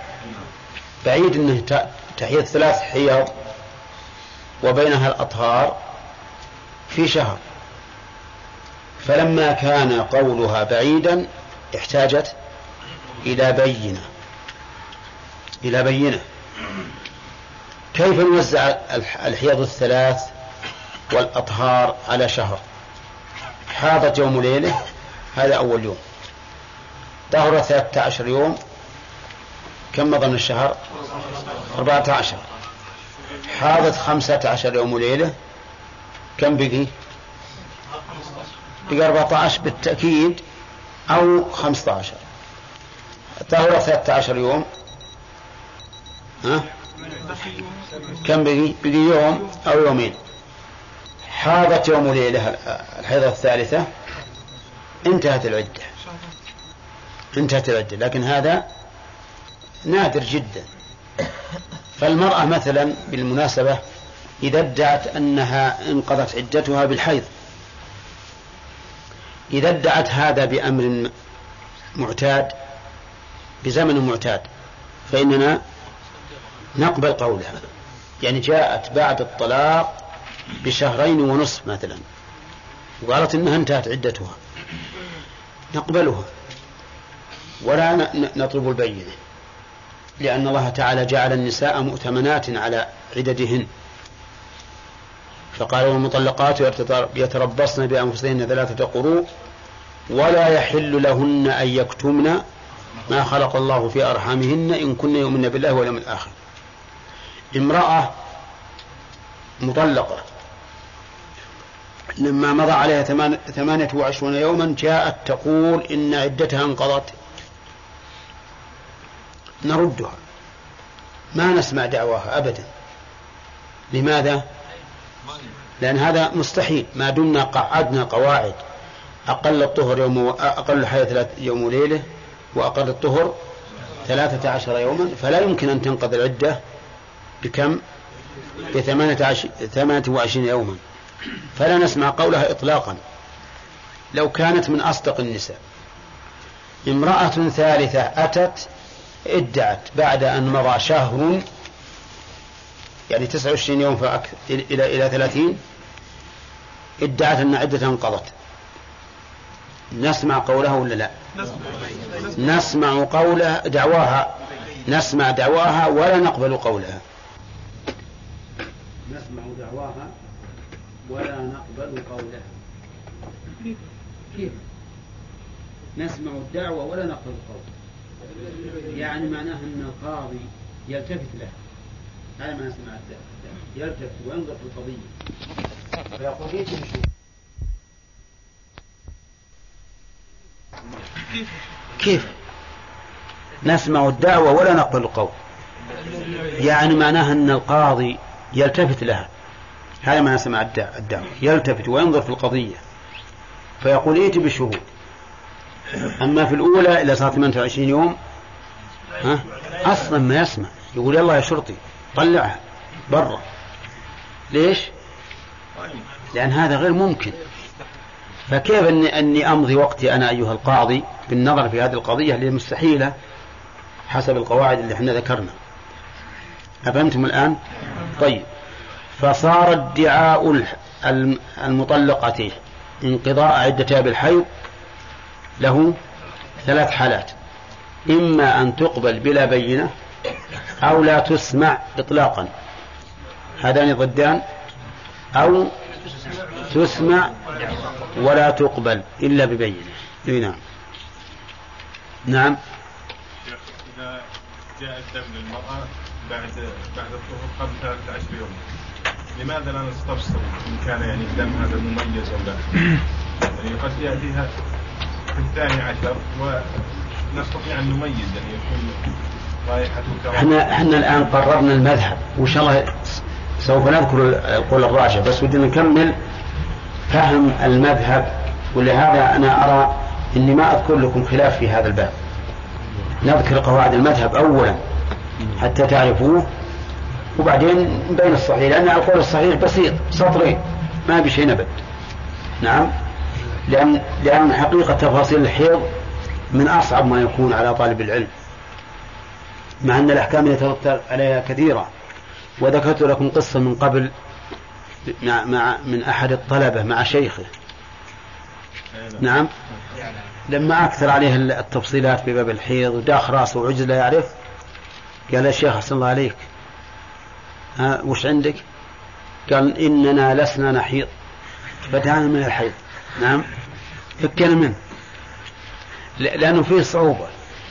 بعيد أنه تحيض ثلاث حيض وبينها الأطهار في شهر. فلما كان قولها بعيدا احتاجت إلى بينة إلى بينة كيف نوزع الحيض الثلاث والأطهار على شهر؟ حاضت يوم ليلة، هذا أول يوم، طهر ثلاثة عشر يوم، كم مضى من الشهر؟ أربعة عشر. حاضت خمسة عشر يوم ليلة، كم بقي؟ بقي أربعة عشر بالتأكيد أو خمسة عشر. طهر ثلاثة عشر يوم، ها؟ كم بقي؟ بقي يوم أو يومين. حاضت يوم ليلة الحيضة الثالثة، انتهت العدة انتهت العدة لكن هذا نادر جدا. فالمرأة مثلا بالمناسبة إذا ادعت أنها انقضت عدتها بالحيض، إذا ادعت هذا بأمر معتاد بزمن معتاد فإننا نقبل قولها، يعني جاءت بعد الطلاق بشهرين ونصف مثلا وقالت إنها انتهت عدتها، نقبلها ولا نطلب البينة، لأن الله تعالى جعل النساء مؤتمنات على عددهن، فقال والمطلقات يتربصن بأنفسهن ثلاثة قروء ولا يحل لهن أن يكتمن ما خلق الله في أرحامهن إن كن يؤمن بالله واليوم الآخر. امرأة مطلقة لما مضى عليها ثمانية وعشرون يوما جاءت تقول إن عدتها انقضت، نردها، ما نسمع دعواها أبدا. لماذا؟ لأن هذا مستحيل ما دمنا قعدنا قواعد أقل الطهر يوم و... أقل الحيض يوم وليلة وأقل الطهر ثلاثة عشر يوما، فلا يمكن أن تنقض العدة بكم؟ بثمانية وعشرين يوما، فلا نسمع قولها إطلاقا لو كانت من أصدق النساء. امرأة ثالثة أتت ادعت بعد أن مضى شهر، يعني تسعة وعشرين يوم فأكثر إلى إلى ثلاثين، ادعت أن عدتها انقضت. نسمع قولها ولا لا؟ نسمع قولها دعواها، نسمع دعواها ولا نقبل قولها. نسمع دعواها ولا نقبل قولها. كيف نسمع الدعوة ولا نقبل قولها؟ يعني معناها أن القاضي يلتفت لها، هذا ما نسمع الدعوة، يلتفت وينظر في القضية فيقول ليش نشوف كيف. نسمع الدعوة ولا نقبل القول، يعني معناها أن القاضي يلتفت لها، هذا ما نسمع الدعوة، يلتفت وينظر في القضية فيقول ائت بالشهود. أما في الأولى إلى صار ثمانية وعشرين يوم ها؟ أصلا ما يسمع، يقول يلا يا شرطي طلعها برا. ليش؟ لأن هذا غير ممكن، فكيف أني, أني أمضي وقتي أنا أيها القاضي بالنظر في هذه القضية للمستحيلة حسب القواعد اللي احنا ذكرنا. أفهمتم الآن؟ طيب، فصار ادعاء المطلقة انقضاء عدتها بالحيض له ثلاث حالات: إما أن تقبل بلا بينة، أو لا تسمع إطلاقا، هذان ضدان، أو تسمع ولا تقبل إلا ببينة. نعم نعم. إذا جاء الدم للمرأة بعد بعد الطهور قبل ثلاثة عشر يوم، لماذا لا نستفسر إن كان يعني الدم هذا مميز أو لا؟ يعني قد يأتيها في الثاني عشر ونستطيع أن نميز، يعني يكون رائحته. إحنا إحنا الآن قررنا المذهب، وإن شاء الله سوف نذكر القول الراجح، بس ودنا نكمل فهم المذهب، ولهذا أنا أرى إني ما أذكر لكم خلاف في هذا الباب. نذكر قواعد المذهب أولا حتى تعرفوه، وبعدين بين الصحيح، لأن القول الصحيح بسيط سطرين ما بشيء نبت. نعم، لأن, لأن حقيقة تفاصيل الحيض من أصعب ما يكون على طالب العلم، مع أن الأحكام يترتب عليها كثيرة. وذكرت لكم قصة من قبل مع من أحد الطلبة مع شيخه، نعم، لما أكثر عليه التفصيلات في باب الحيض وداخ راسه وعجز لا يعرف، قال يا شيخ أحسن الله عليك ها وش عندك؟ قال إننا لسنا نحيض، فدعنا من الحيض. نعم، فكنا منه لأنه فيه صعوبة،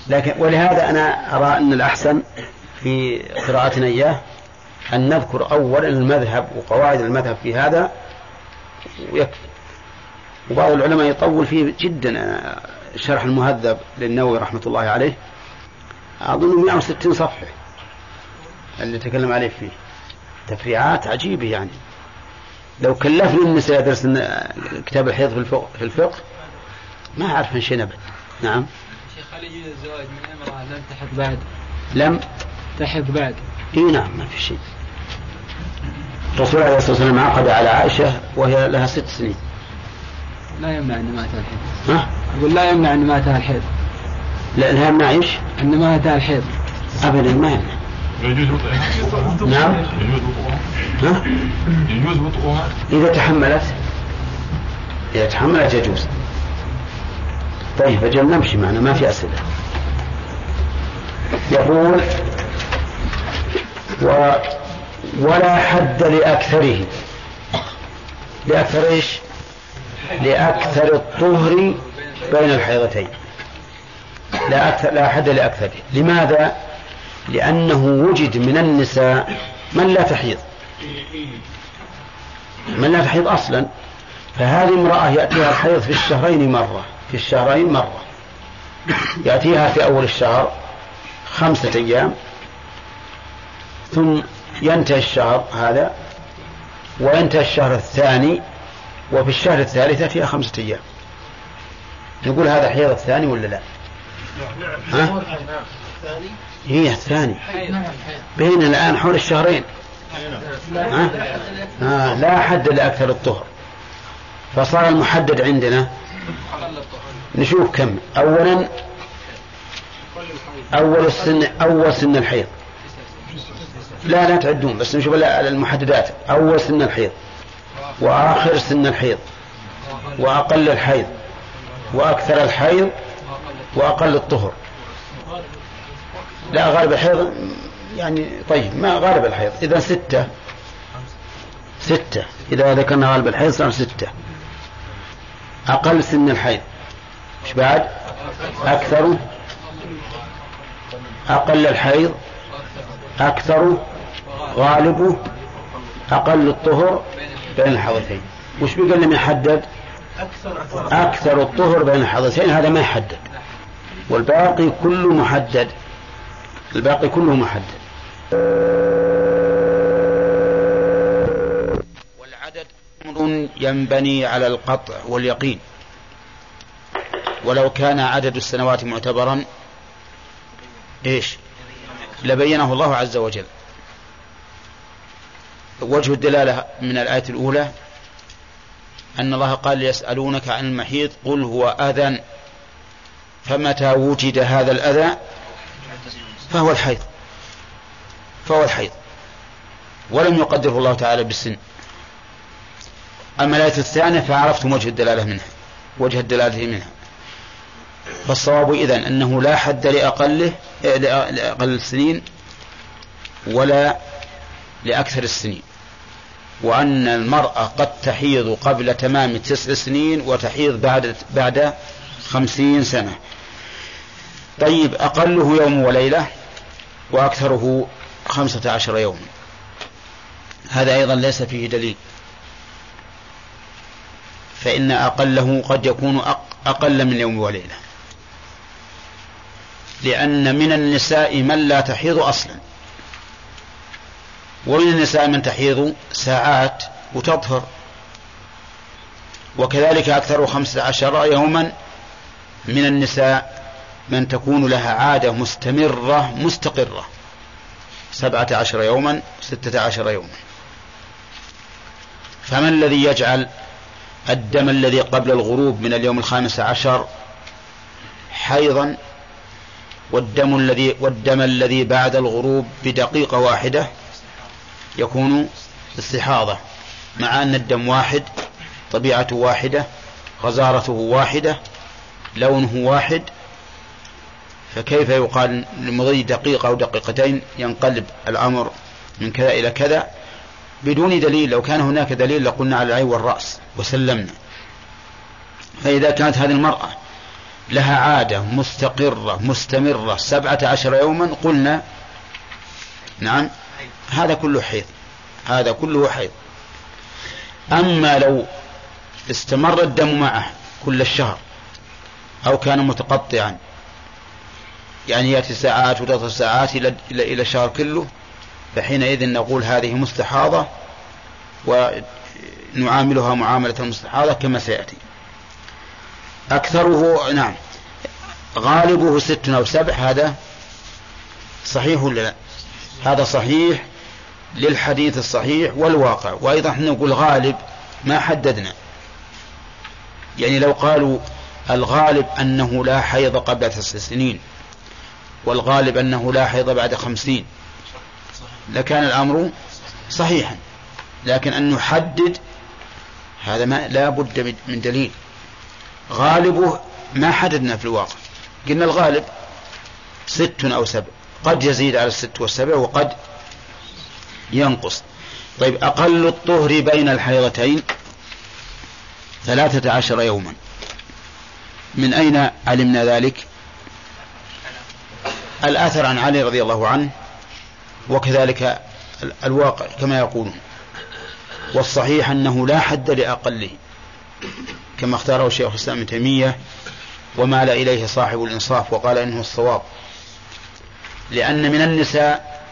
لكن ولهذا أنا أرى أن الأحسن في قراءتنا إياه أن نذكر أولا المذهب وقواعد المذهب في هذا ويكفي. وبعض العلماء يطول فيه جدا شرح المهذب للنووي رحمة الله عليه، أظن مئة وستين صفحة اللي تكلم عليه، فيه تفريعات عجيبة. يعني لو كلفني النساء درس كتاب الحيض في الفقه ما أعرف من شيء نبت. نعم شيخ، هل يجوز الزواج من امرأة لم تحض بعد؟ لم تحض بعد، اي نعم، ما في شيء. الرسول عليه الصلاة والسلام عقد على عائشة وهي لها ست سنين. لا يمنع أن ماتها الحيض. ها؟ أقول لا يمنع أن ماتها الحيض. لا لا يمنع إيش؟ أن ماتها الحيض. أبدا ما يمنع. يجوز وطئها. نعم. يجوز وطئها. ها؟ يجوز وطئها. إذا تحملت. إذا تحملت يجوز. طيب أجل نمشي معنا، ما في أسئلة. يقول و... ولا حد لأكثره. لأكثر إيش؟ لأكثر الطهر بين الحيضتين. لا, أكثر لا حد لأكثره. لماذا؟ لأنه وجد من النساء من لا تحيض، من لا تحيض أصلا. فهذه امرأة يأتيها الحيض في الشهرين مرة، في الشهرين مرة، يأتيها في أول الشهر خمسة أيام، ثم ينتهي الشهر هذا وينتهي الشهر الثاني، وفي الشهر الثالثة فيها خمسة أيام. نقول هذا حيض الثاني ولا لا؟ ها؟ هي الثاني بين الآن حول الشهرين، ها؟ آه لا حد لأكثر الطهر، فصار المحدد عندنا نشوف كم. أولا أول السن، أول سن الحيض، لا لا تعدون بس نشوف على المحددات. أول سن الحيض، وآخر سن الحيض، وأقل الحيض، وأكثر الحيض، وأقل الطهر. لا غالب الحيض يعني، طيب ما غالب الحيض إذا ستة ستة إذا ذكرنا غالب الحيض صار ستة. أقل سن الحيض مش بعد أكثر، أقل الحيض أكثر، غالبه، أقل الطهر بين الحوثين. وش بيقول لم يحدد؟ أكثر الطهر بين الحوثين، هذا ما يحدد، والباقي كله محدد، الباقي كله محدد. والعدد أمر ينبني على القطع واليقين، ولو كان عدد السنوات معتبرا إيش لبينه الله عز وجل. وجه الدلالة من الآية الأولى أن الله قال يسألونك عن المحيض قل هو أذى، فمتى وجد هذا الأذى فهو الحيض، فهو الحيض ولم يقدره الله تعالى بالسن. أما الآية الثانية فعرفتم وجه الدلالة منها، وجه الدلالة منها. فالصواب إذن أنه لا حد لأقله لأقل السنين ولا لأكثر السنين، وأن المرأة قد تحيض قبل تمام تسع سنين وتحيض بعد بعد خمسين سنة. طيب أقله يوم وليلة وأكثره خمسة عشر يوم، هذا أيضا ليس فيه دليل، فإن أقله قد يكون أقل من يوم وليلة، لأن من النساء من لا تحيض أصلا، ومن النساء من تحيض ساعات وتطهر، وكذلك أكثر خمسة عشر يوما من النساء من تكون لها عادة مستمرة مستقرة سبعة عشر يوما ستة عشر يوما. فما الذي يجعل الدم الذي قبل الغروب من اليوم الخامس عشر حيضا، والدم الذي والدم الذي بعد الغروب بدقيقة واحدة يكون استحاضة، مع أن الدم واحد، طبيعته واحدة، غزارته واحدة، لونه واحد، فكيف يقال لمضي دقيقة أو دقيقتين ينقلب الأمر من كذا إلى كذا بدون دليل؟ لو كان هناك دليل لقلنا على العين والرأس وسلمنا. فإذا كانت هذه المرأة لها عادة مستقرة مستمرة سبعة عشر يوما قلنا نعم هذا كله حيض، هذا كله حيض. أما لو استمر الدم معه كل الشهر أو كان متقطعا، يعني يأتي ساعات وتأتي ساعات إلى إلى الشهر كله، فحينئذ نقول هذه مستحاضة ونعاملها معاملة المستحاضة كما سيأتي. أكثره نعم غالبه ست أو سبع، هذا صحيح ولا لا؟ هذا صحيح للحديث الصحيح والواقع. وأيضا احنا نقول غالب ما حددنا، يعني لو قالوا الغالب أنه لا حيض قبل تسع سنين والغالب أنه لا حيض بعد خمسين لكان الأمر صحيحا، لكن أن نحدد هذا ما لا بد من دليل. غالبه ما حددنا في الواقع، قلنا الغالب ست أو سبع، قد يزيد على الست والسبع وقد ينقص. طيب أقل الطهر بين الحيضتين ثلاثة عشر يوما، من أين علمنا ذلك؟ الأثر عن علي رضي الله عنه، وكذلك الواقع كما يقولون. والصحيح أنه لا حد لأقله كما اختاره شيخ الإسلام ابن تيمية ومال إليه صاحب الإنصاف وقال إنه الصواب، لأن من النساء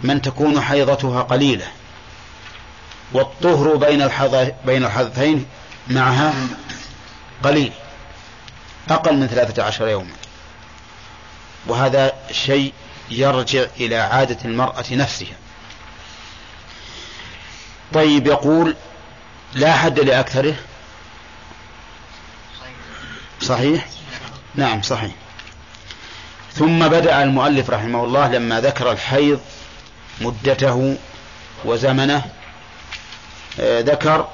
من تكون حيضتها قليلة والطهر بين بين الحيضتين معها قليل أقل من ثلاثة عشر يوما، وهذا شيء يرجع إلى عادة المرأة نفسها، طيب يقول لا حد لأكثره صحيح؟ نعم صحيح. ثم بدأ المؤلف رحمه الله لما ذكر الحيض مدته وزمنه ذكر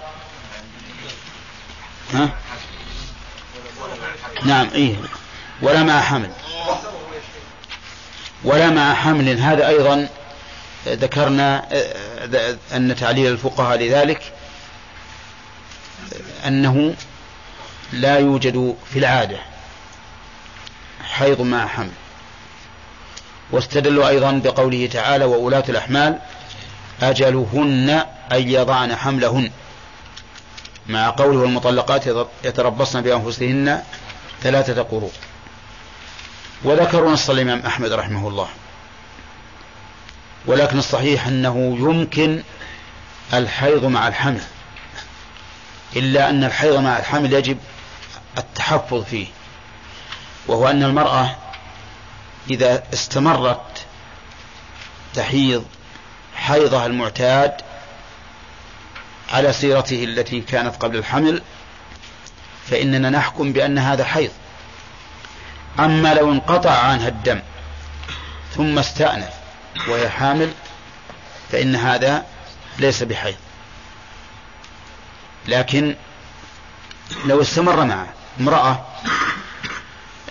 ها؟ نعم إيه ولا مع حمل ولا مع حمل هذا أيضا ذكرنا أن تعليل الفقهاء لذلك أنه لا يوجد في العادة حيض مع حمل. واستدلوا أيضا بقوله تعالى وأولاة الأحمال أجلهن أن يضعن حملهن مع قوله المطلقات يتربصن بأنفسهن ثلاثة قروء. وذكروا نص الإمام أحمد رحمه الله ولكن الصحيح أنه يمكن الحيض مع الحمل إلا أن الحيض مع الحمل يجب التحفظ فيه وهو أن المرأة إذا استمرت تحيض حيضها المعتاد على سيرته التي كانت قبل الحمل فإننا نحكم بأن هذا حيض. أما لو انقطع عنها الدم ثم استأنف وهي حامل فإن هذا ليس بحيض لكن لو استمر معه امرأة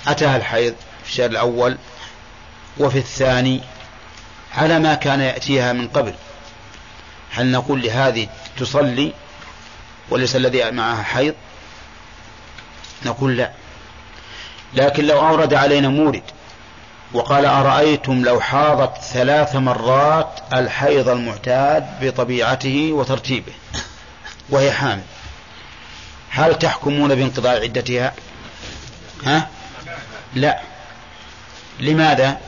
أتاها الحيض في الشهر الأول وفي الثاني على ما كان يأتيها من قبل هل نقول لهذه تصلي وليس الذي معها حيض؟ نقول لا. لكن لو أورد علينا مورد وقال أرأيتم لو حاضت ثلاث مرات الحيض المعتاد بطبيعته وترتيبه وهي حامل هل تحكمون بانقضاء عدتها؟ ها؟ لا. لماذا؟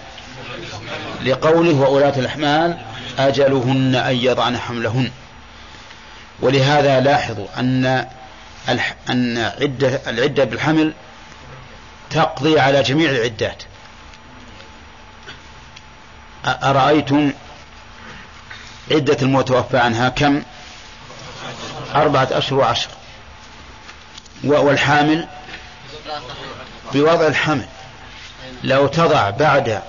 لقوله وأولاة الأحمال أجلهن أن يضعن حملهن. ولهذا لاحظوا أن العدة بالحمل تقضي على جميع العدات. أرأيتم عدة المتوفى عنها كم؟ أربعة أشهر وعشر والحامل بوضع الحمل لو تضع بعد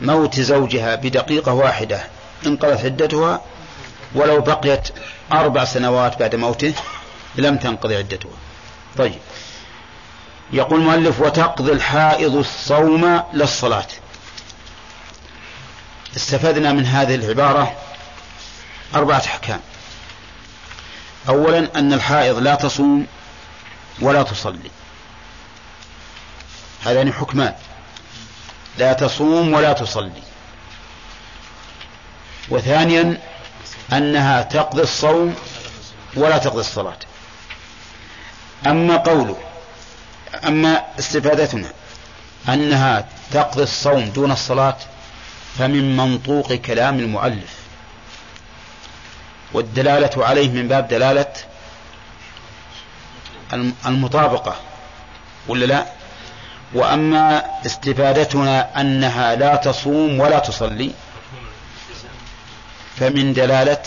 موت زوجها بدقيقة واحدة انقضت عدتها ولو بقيت أربع سنوات بعد موته لم تنقضي عدتها. طيب يقول المؤلف وتقضي الحائض الصوم للصلاة. استفدنا من هذه العبارة أربعة أحكام. أولا أن الحائض لا تصوم ولا تصلي هذان حكمان لا تصوم ولا تصلي. وثانيا أنها تقضي الصوم ولا تقضي الصلاة. أما قوله أما استفادتنا أنها تقضي الصوم دون الصلاة فمن منطوق كلام المؤلف والدلالة عليه من باب دلالة المطابقة ولا لا. وأما استفادتنا أنها لا تصوم ولا تصلي فمن دلالة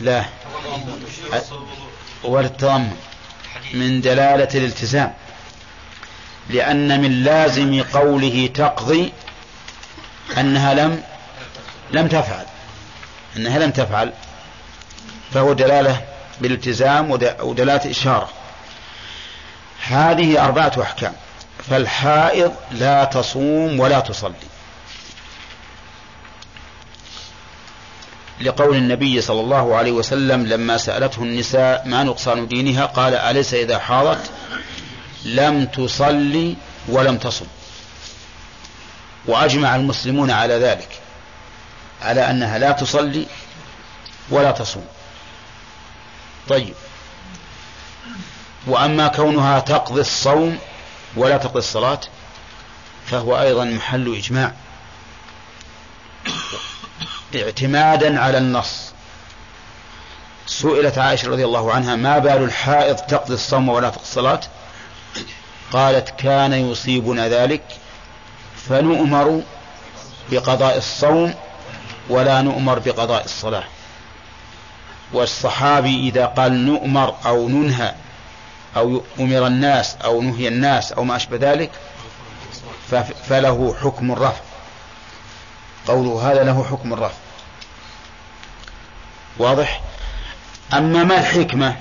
لا والتضمن من دلالة الالتزام لأن من لازم قوله تقضي أنها لم لم تفعل أنها لم تفعل فهو دلالة بالالتزام ودلالة إشارة. هذه أربعة أحكام فالحائض لا تصوم ولا تصلي لقول النبي صلى الله عليه وسلم لما سألته النساء ما نقصان دينها قال أليس إذا حاضت لم تصلي ولم تصم. وأجمع المسلمون على ذلك على أنها لا تصلي ولا تصوم. طيب وأما كونها تقضي الصوم ولا تقضي الصلاة فهو أيضا محل إجماع اعتمادا على النص. سئلت عائشة رضي الله عنها ما بال الحائض تقضي الصوم ولا تقضي الصلاة قالت كان يصيبنا ذلك فنؤمر بقضاء الصوم ولا نؤمر بقضاء الصلاة والصحابي إذا قال نؤمر أو ننهى أو أمر الناس أو نهي الناس أو ما أشبه ذلك فله حكم الرفع. قوله هذا له حكم الرفع واضح. أما ما الحكمة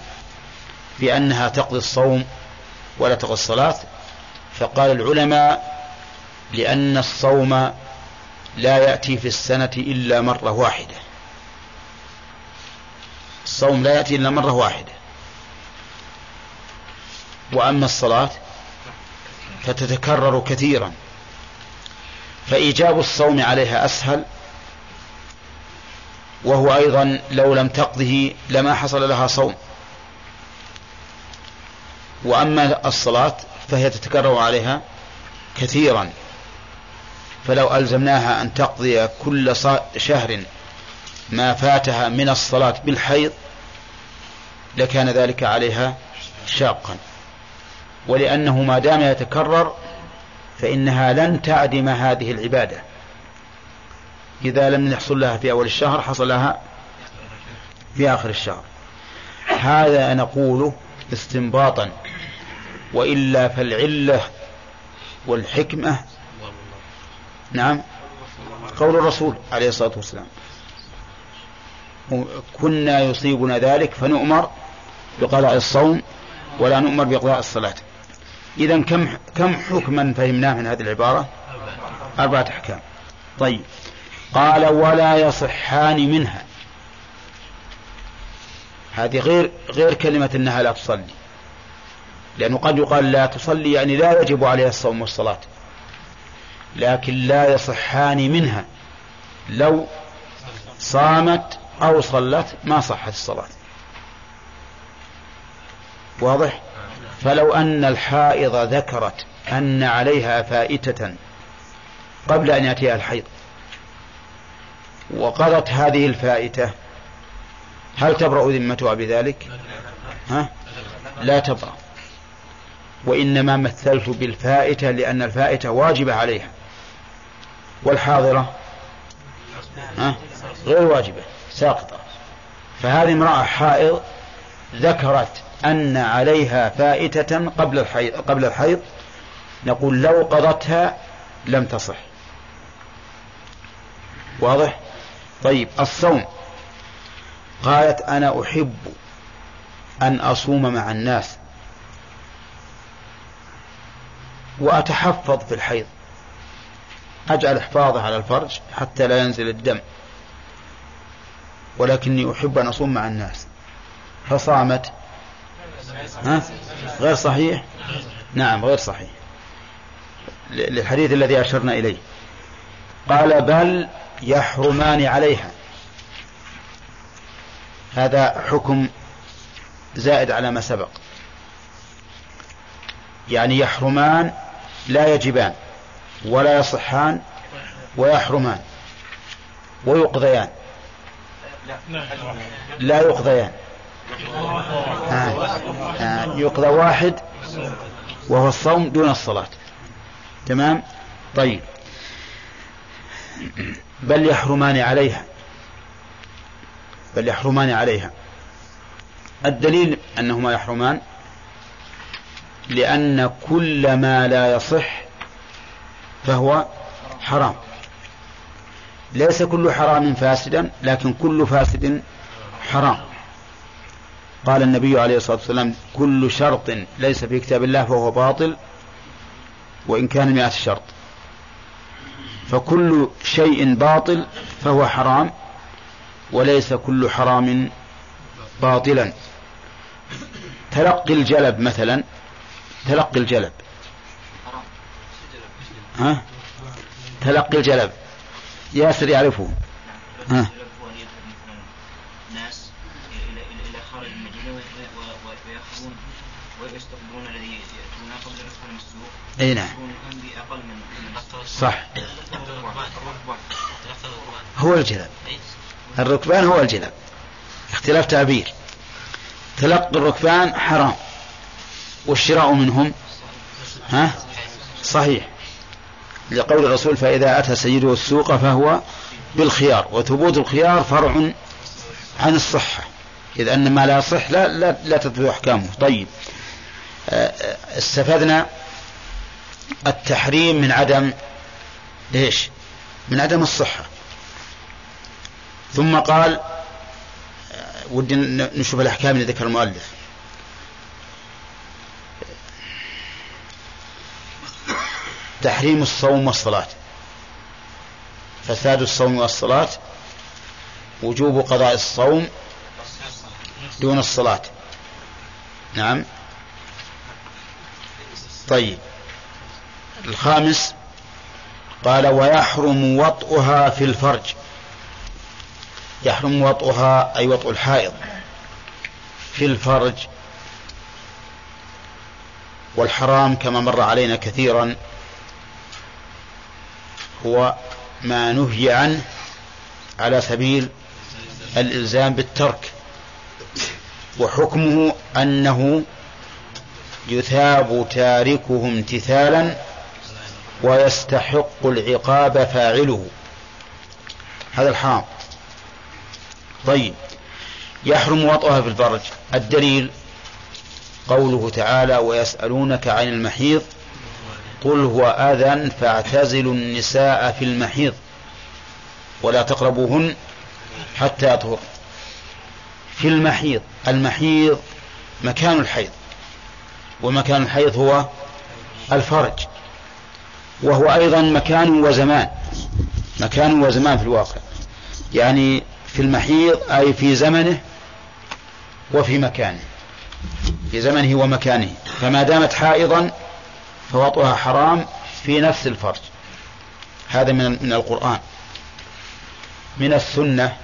في أنها تقضي الصوم ولا تقضي الصلاة؟ فقال العلماء لأن الصوم لا يأتي في السنة إلا مرة واحدة. الصوم لا يأتي إلا مرة واحدة. وأما الصلاة فتتكرر كثيرا، فإيجاب الصوم عليها أسهل، وهو أيضا لو لم تقضه لما حصل لها صوم. وأما الصلاة فهي تتكرر عليها كثيرا، فلو ألزمناها أن تقضي كل شهر ما فاتها من الصلاة بالحيض لكان ذلك عليها شاقا، ولأنه ما دام يتكرر فإنها لن تعدم هذه العبادة. إذا لم يحصل لها في أول الشهر حصل لها في آخر الشهر. هذا نقوله استنباطا، وإلا فالعلة والحكمة نعم قول الرسول عليه الصلاة والسلام كنا يصيبنا ذلك فنؤمر بقضاء الصوم ولا نؤمر بقضاء الصلاة. إذن كم كم حكما فهمناه من هذه العبارة؟ أربعة أحكام. طيب قال ولا يصحان منها، هذه غير غير كلمة أنها لا تصلي، لأنه قد يقال لا تصلي يعني لا يجب عليها الصوم والصلاة، لكن لا يصحان منها لو صامت أو صلت ما صحت الصلاة. واضح. فلو أن الحائض ذكرت أن عليها فائتة قبل أن يأتيها الحيض وقضت هذه الفائتة هل تبرأ ذمتها بذلك؟ ها؟ لا تبرأ، وإنما مثلت بالفائتة لأن الفائتة واجبة عليها والحاضرة ها؟ غير واجبة ساقطة. فهذه امرأة حائض ذكرت أن عليها فائتة قبل الحيض, قبل الحيض نقول لو قضتها لم تصح. واضح. طيب الصوم، قالت أنا أحب أن أصوم مع الناس وأتحفظ في الحيض، أجعل إحفاظه على الفرج حتى لا ينزل الدم، ولكني أحب أن أصوم مع الناس، فصامت ها؟ غير صحيح. نعم غير صحيح للحديث الذي أشرنا إليه. قال بل يحرمان عليها، هذا حكم زائد على ما سبق، يعني يحرمان لا يجبان ولا يصحان ويحرمان ويقضيان لا يقضيان آه. آه. يقضى واحد وهو الصوم دون الصلاة. تمام. طيب بل يحرمان عليها، بل يحرمان عليها الدليل أنهما يحرمان لأن كل ما لا يصح فهو حرام، ليس كل حرام فاسدا لكن كل فاسد حرام. قال النبي عليه الصلاة والسلام كل شرط ليس في كتاب الله فهو باطل وإن كان مئة شرط، فكل شيء باطل فهو حرام وليس كل حرام باطلا. تلقي الجلب مثلا، تلقي الجلب ها؟ تلقي الجلب ياسر يعرفه ها؟ اي نعم صح، هو الجلب، الركبان هو الجلب، اختلاف تعبير. تلقي الركبان حرام والشراء منهم ها صحيح، لقول الرسول فإذا أتى سيده السوق فهو بالخيار، وثبوت الخيار فرع عن الصحة. إذ أن ما لا يصح لا, لا, لا تتبع أحكامه. طيب استفدنا التحريم من عدم ليش؟ من عدم الصحة. ثم قال ودي نشوف الأحكام اللي ذكر المؤلف. تحريم الصوم والصلاة، فساد الصوم والصلاة، وجوب قضاء الصوم دون الصلاة. نعم. طيب الخامس قال ويحرم وطئها في الفرج. يحرم وطئها أي وطئ الحائض في الفرج، والحرام كما مر علينا كثيرا هو ما نهي عنه على سبيل الإلزام بالترك، وحكمه أنه يثاب تاركه امتثالا ويستحق العقاب فاعله، هذا الحرام. طيب يحرم وطئها في الفرج، الدليل قوله تعالى ويسألونك عن المحيض قل هو أذى فاعتزلوا النساء في المحيض ولا تقربوهن حتى يطهرن. في المحيض، المحيض مكان الحيض، ومكان الحيض هو الفرج، وهو أيضا مكان وزمان، مكان وزمان في الواقع، يعني في المحيض أي في زمنه وفي مكانه، في زمنه ومكانه، فما دامت حائضا فوطئها حرام في نفس الفرج. هذا من من القرآن. من السنة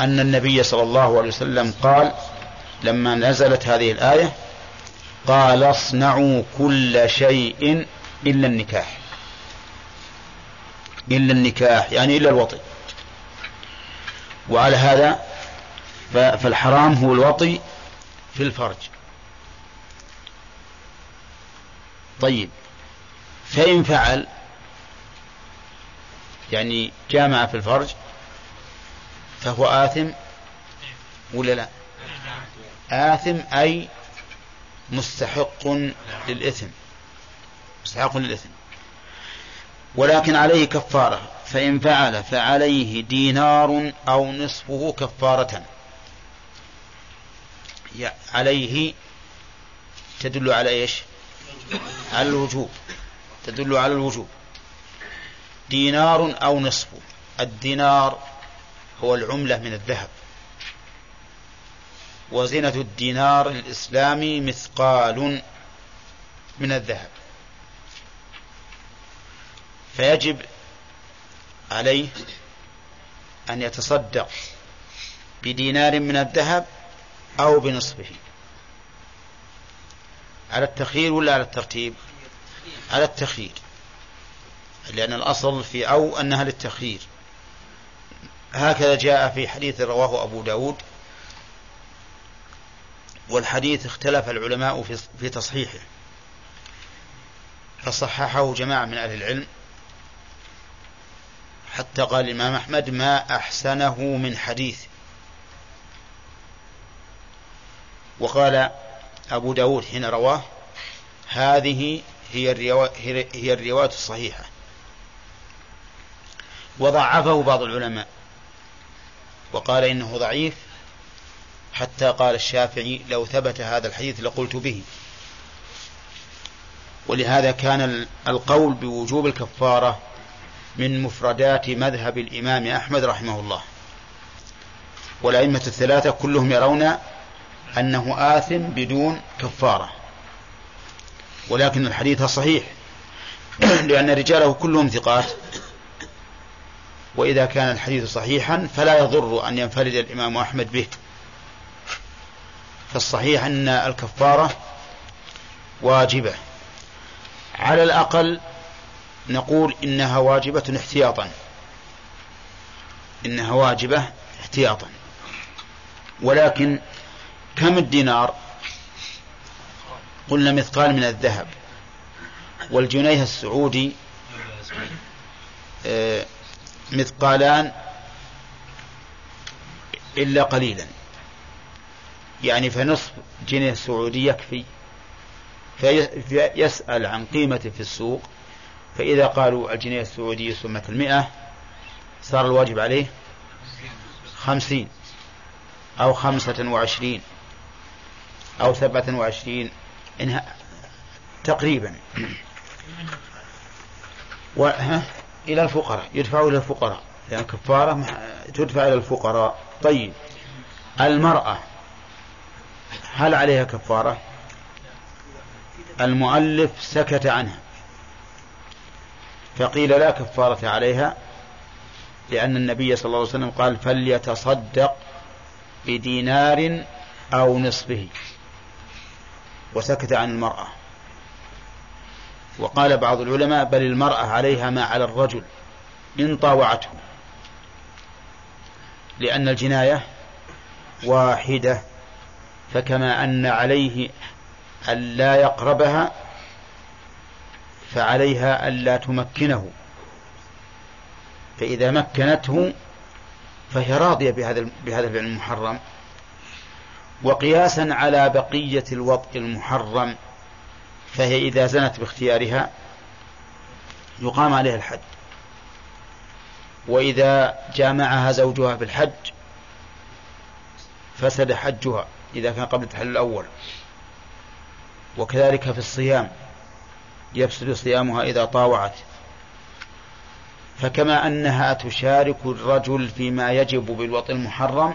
أن النبي صلى الله عليه وسلم قال لما نزلت هذه الآية قال اصنعوا كل شيء إلا النكاح، إلا النكاح يعني إلا الوطي. وعلى هذا فالحرام هو الوطي في الفرج. طيب فإن فعل يعني جامع في الفرج فهو آثم ولا لا؟ آثم أي مستحق للإثم، مستحق للإثم، ولكن عليه كفارة، فإن فعل فعليه دينار أو نصفه كفارة. عليه تدل على إيش؟ على الوجوب، تدل على الوجوب. دينار أو نصفه، الدينار هو العملة من الذهب، وزنة الدينار الإسلامي مثقال من الذهب، فيجب عليه أن يتصدق بدينار من الذهب أو بنصفه. على التخيير ولا على الترتيب؟ على التخيير، لأن الأصل في أو أنها للتخيير، هكذا جاء في حديث رواه أبو داود، والحديث اختلف العلماء في تصحيحه، فصححه جماعة من أهل العلم، حتى قال الإمام أحمد ما أحسنه من حديث. وقال أبو داود حين رواه هذه هي الرواية الصحيحة، وضعفه بعض العلماء وقال إنه ضعيف، حتى قال الشافعي لو ثبت هذا الحديث لقلت به. ولهذا كان القول بوجوب الكفارة من مفردات مذهب الإمام أحمد رحمه الله، والأئمة الثلاثة كلهم يرون أنه آثم بدون كفارة، ولكن الحديث صحيح لأن رجاله كلهم ثقات، وإذا كان الحديث صحيحا فلا يضر أن ينفرد الإمام أحمد به. فالصحيح أن الكفارة واجبة، على الأقل نقول إنها واجبة احتياطا، إنها واجبة احتياطا. ولكن كم الدينار؟ قلنا مثقال من الذهب، والجنيه السعودي مثقالان إلا قليلا، يعني فنصف جنيه سعودي يكفي. فيسأل عن قيمته في السوق، فإذا قالوا الجنيه السعودي سمة المئة صار الواجب عليه خمسين أو خمسة وعشرين أو سبعة وعشرين إنها تقريبا، وها إلى الفقراء، يدفعوا إلى الفقراء لأن يعني كفارة تدفع إلى الفقراء. طيب المرأة هل عليها كفارة؟ المؤلف سكت عنها، فقيل لا كفارة عليها لأن النبي صلى الله عليه وسلم قال فليتصدق بدينار أو نصفه، وسكت عن المرأة. وقال بعض العلماء بل المرأة عليها ما على الرجل إن طاوعته، لأن الجناية واحدة، فكما أن عليه أن لا يقربها فعليها أن لا تمكنه، فإذا مكنته فهي راضية بهذا بهذا الفعل المحرم. وقياسا على بقية الوضع المحرم فهي إذا زنت باختيارها يقام عليها الحد، وإذا جامعها زوجها بالحج فسد حجها إذا كان قبل التحلل الأول، وكذلك في الصيام يفسد صيامها إذا طاوعت. فكما أنها تشارك الرجل فيما يجب بالوطن المحرم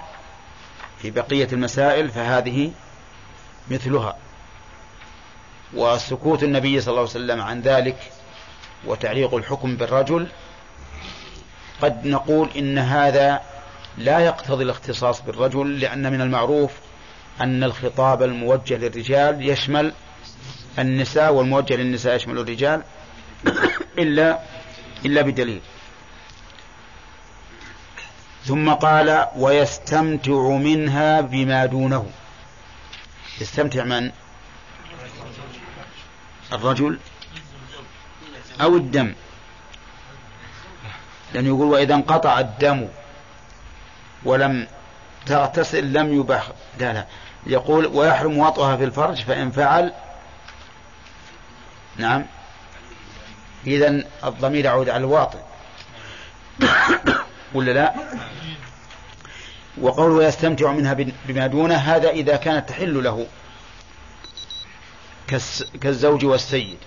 في بقية المسائل فهذه مثلها. وسكوت النبي صلى الله عليه وسلم عن ذلك وتعليق الحكم بالرجل قد نقول إن هذا لا يقتضي الاختصاص بالرجل، لأن من المعروف أن الخطاب الموجه للرجال يشمل النساء والموجه للنساء يشمل الرجال إلا إلا بدليل. ثم قال ويستمتع منها بما دونه. يستمتع من؟ الرجل أو الدم، لأنه يقول وإذا انقطع الدم ولم تغتسل لم يباح. لا لا، يقول ويحرم وطئها في الفرج فإن فعل. نعم، إذن الضمير يعود على الواطئ ولا لا؟ وقول ويستمتع منها بما دونه هذا إذا كانت تحل له كالزوج والسيد.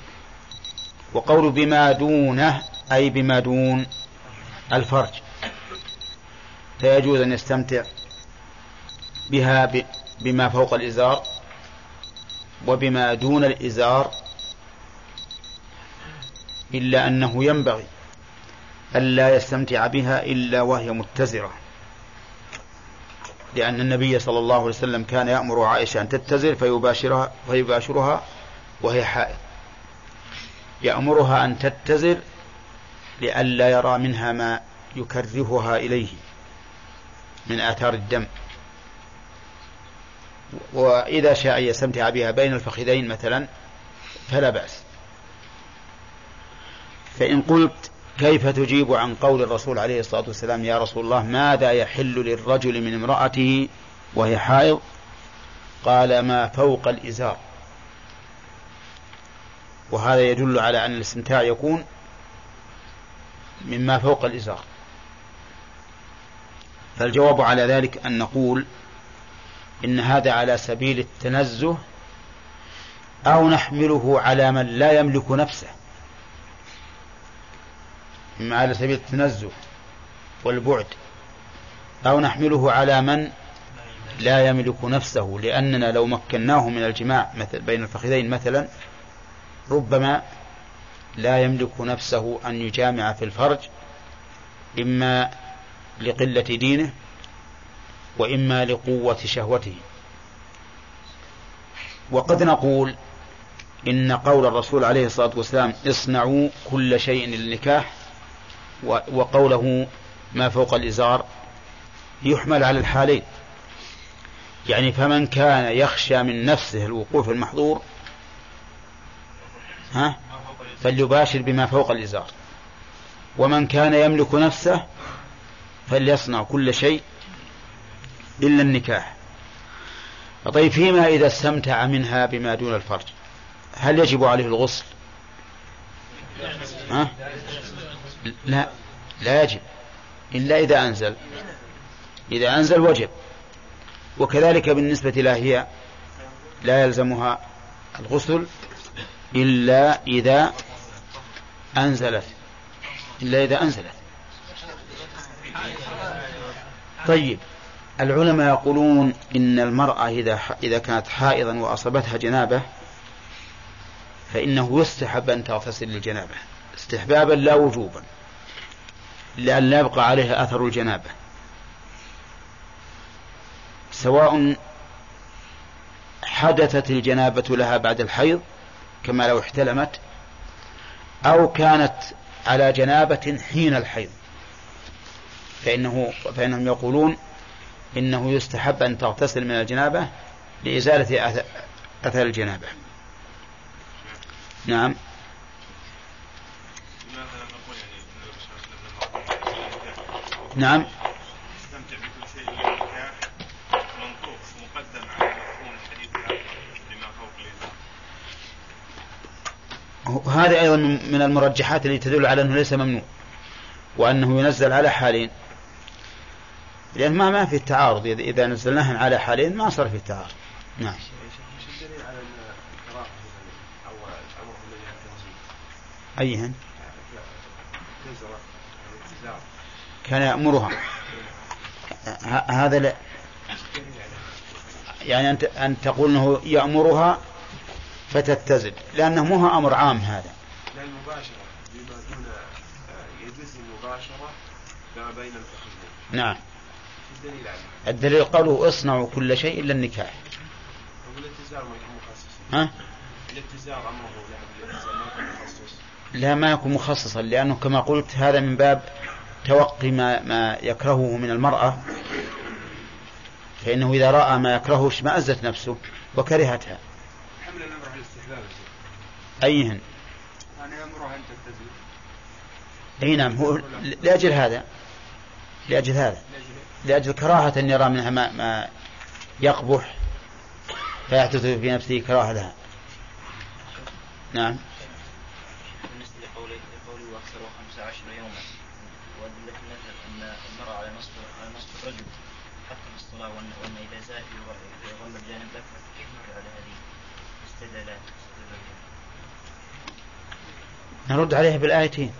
وقول بما دونه أي بما دون الفرج، فيجوز أن يستمتع بها بما فوق الإزار وبما دون الإزار، إلا أنه ينبغي ألا يستمتع بها إلا وهي متزرة، لأن النبي صلى الله عليه وسلم كان يأمر عائشة أن تتزر فيباشرها, فيباشرها وهي حائض، يأمرها أن تتزر لئلا يرى منها ما يكرهها إليه من آثار الدم. وإذا شاء يستمتع بها بين الفخذين مثلا فلا بأس. فإن قلت كيف تجيب عن قول الرسول عليه الصلاة والسلام يا رسول الله ماذا يحل للرجل من امرأته وهي حائض؟ قال ما فوق الإزار. وهذا يدل على أن الاستمتاع يكون مما فوق الإزار. فالجواب على ذلك أن نقول إن هذا على سبيل التنزه، أو نحمله على من لا يملك نفسه، إما على سبيل التنزه والبعد، أو نحمله على من لا يملك نفسه، لأننا لو مكناه من الجماع مثل بين الفخذين مثلا ربما لا يملك نفسه أن يجامع في الفرج، إما لقلة دينه وإما لقوة شهوته. وقد نقول إن قول الرسول عليه الصلاة والسلام اصنعوا كل شيء للنكاح وقوله ما فوق الإزار يحمل على الحالين، يعني فمن كان يخشى من نفسه الوقوع في المحظور ها فليباشر بما فوق الإزار، ومن كان يملك نفسه فليصنع كل شيء إلا النكاح. طيب فيما إذا استمتع منها بما دون الفرج هل يجب عليه الغسل؟ ها؟ لا لا يجب إلا إذا أنزل، إذا أنزل وجب. وكذلك بالنسبة لها هي لا يلزمها الغسل إلا إذا أنزلت إلا إذا أنزلت. طيب العلماء يقولون إن المرأة إذا إذا كانت حائضا وأصابتها جنابة فإنه يستحب أن تغتسل للجنابة استحبابا لا وجوبا، لأن لا يبقى عليها أثر الجنابة، سواء حدثت الجنابة لها بعد الحيض كما لو احتلمت أو كانت على جنابة حين الحيض، فإنه فإنهم يقولون إنه يستحب أن تغتسل من الجنابة لإزالة أثر الجنابة. نعم. نعم. هذا أيضا من المرجحات التي تدل على أنه ليس ممنوع وأنه ينزل على حالين، لأن ما ما في التعارض، إذا نزلناها على حالين ما صار في التعارض. نعم. أيهن؟ كان يأمرها هذا لا يعني أنت أن تقول أنه يأمرها فتتزل، لأنه مو أمر عام هذا. لا المباشرة بما دون يجوز المباشرة ما بين الفخذين. نعم. الدليل عليه الدليل قالوا اصنعوا كل شيء إلا النكاح. والاتزار ما يكون مخصص. ها؟ الاتزار أمره لا ما يكون مخصصا، لأنه كما قلت هذا من باب توقي ما, ما يكرهه من المرأة، فإنه إذا رأى ما يكرهه اشمأزت نفسه وكرهتها. حمل الأمر على الاستحباب. أيهن؟ أنا أمره أن تتزوج. أي نعم، هو لأجل هذا لأجل هذا لأجل كراهة أن يرى منها ما, ما يقبح فيحدث في نفسه كراهة لها. نعم. نرد عليها بالآيتين،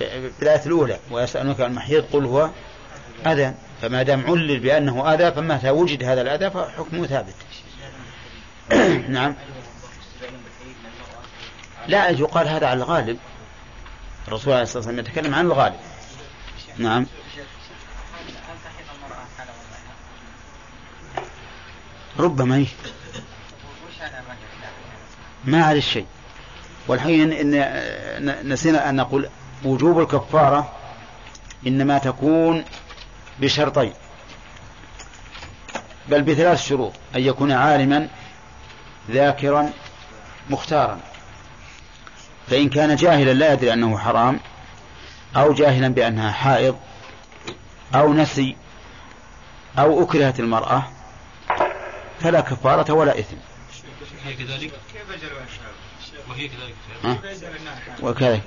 بالآية الأولى ويسألونك عن المحيض قل هو أذى، فما دام علل بأنه أذى فمتى وجد هذا الأذى فحكمه ثابت. نعم. لا يقال هذا على الغالب، الرسول عليه الصلاة والسلام يتكلم عن الغالب. نعم. ربما ما على الشيء. والحين إن نسينا أن نقول وجوب الكفارة إنما تكون بشرطين بل بثلاث شروط، أن يكون عالما ذاكرا مختارا، فإن كان جاهلا لا يدري أنه حرام أو جاهلا بأنها حائض أو نسي أو أكرهت المرأة فلا كفارة ولا إثم. وهي كذلك وهي كذلك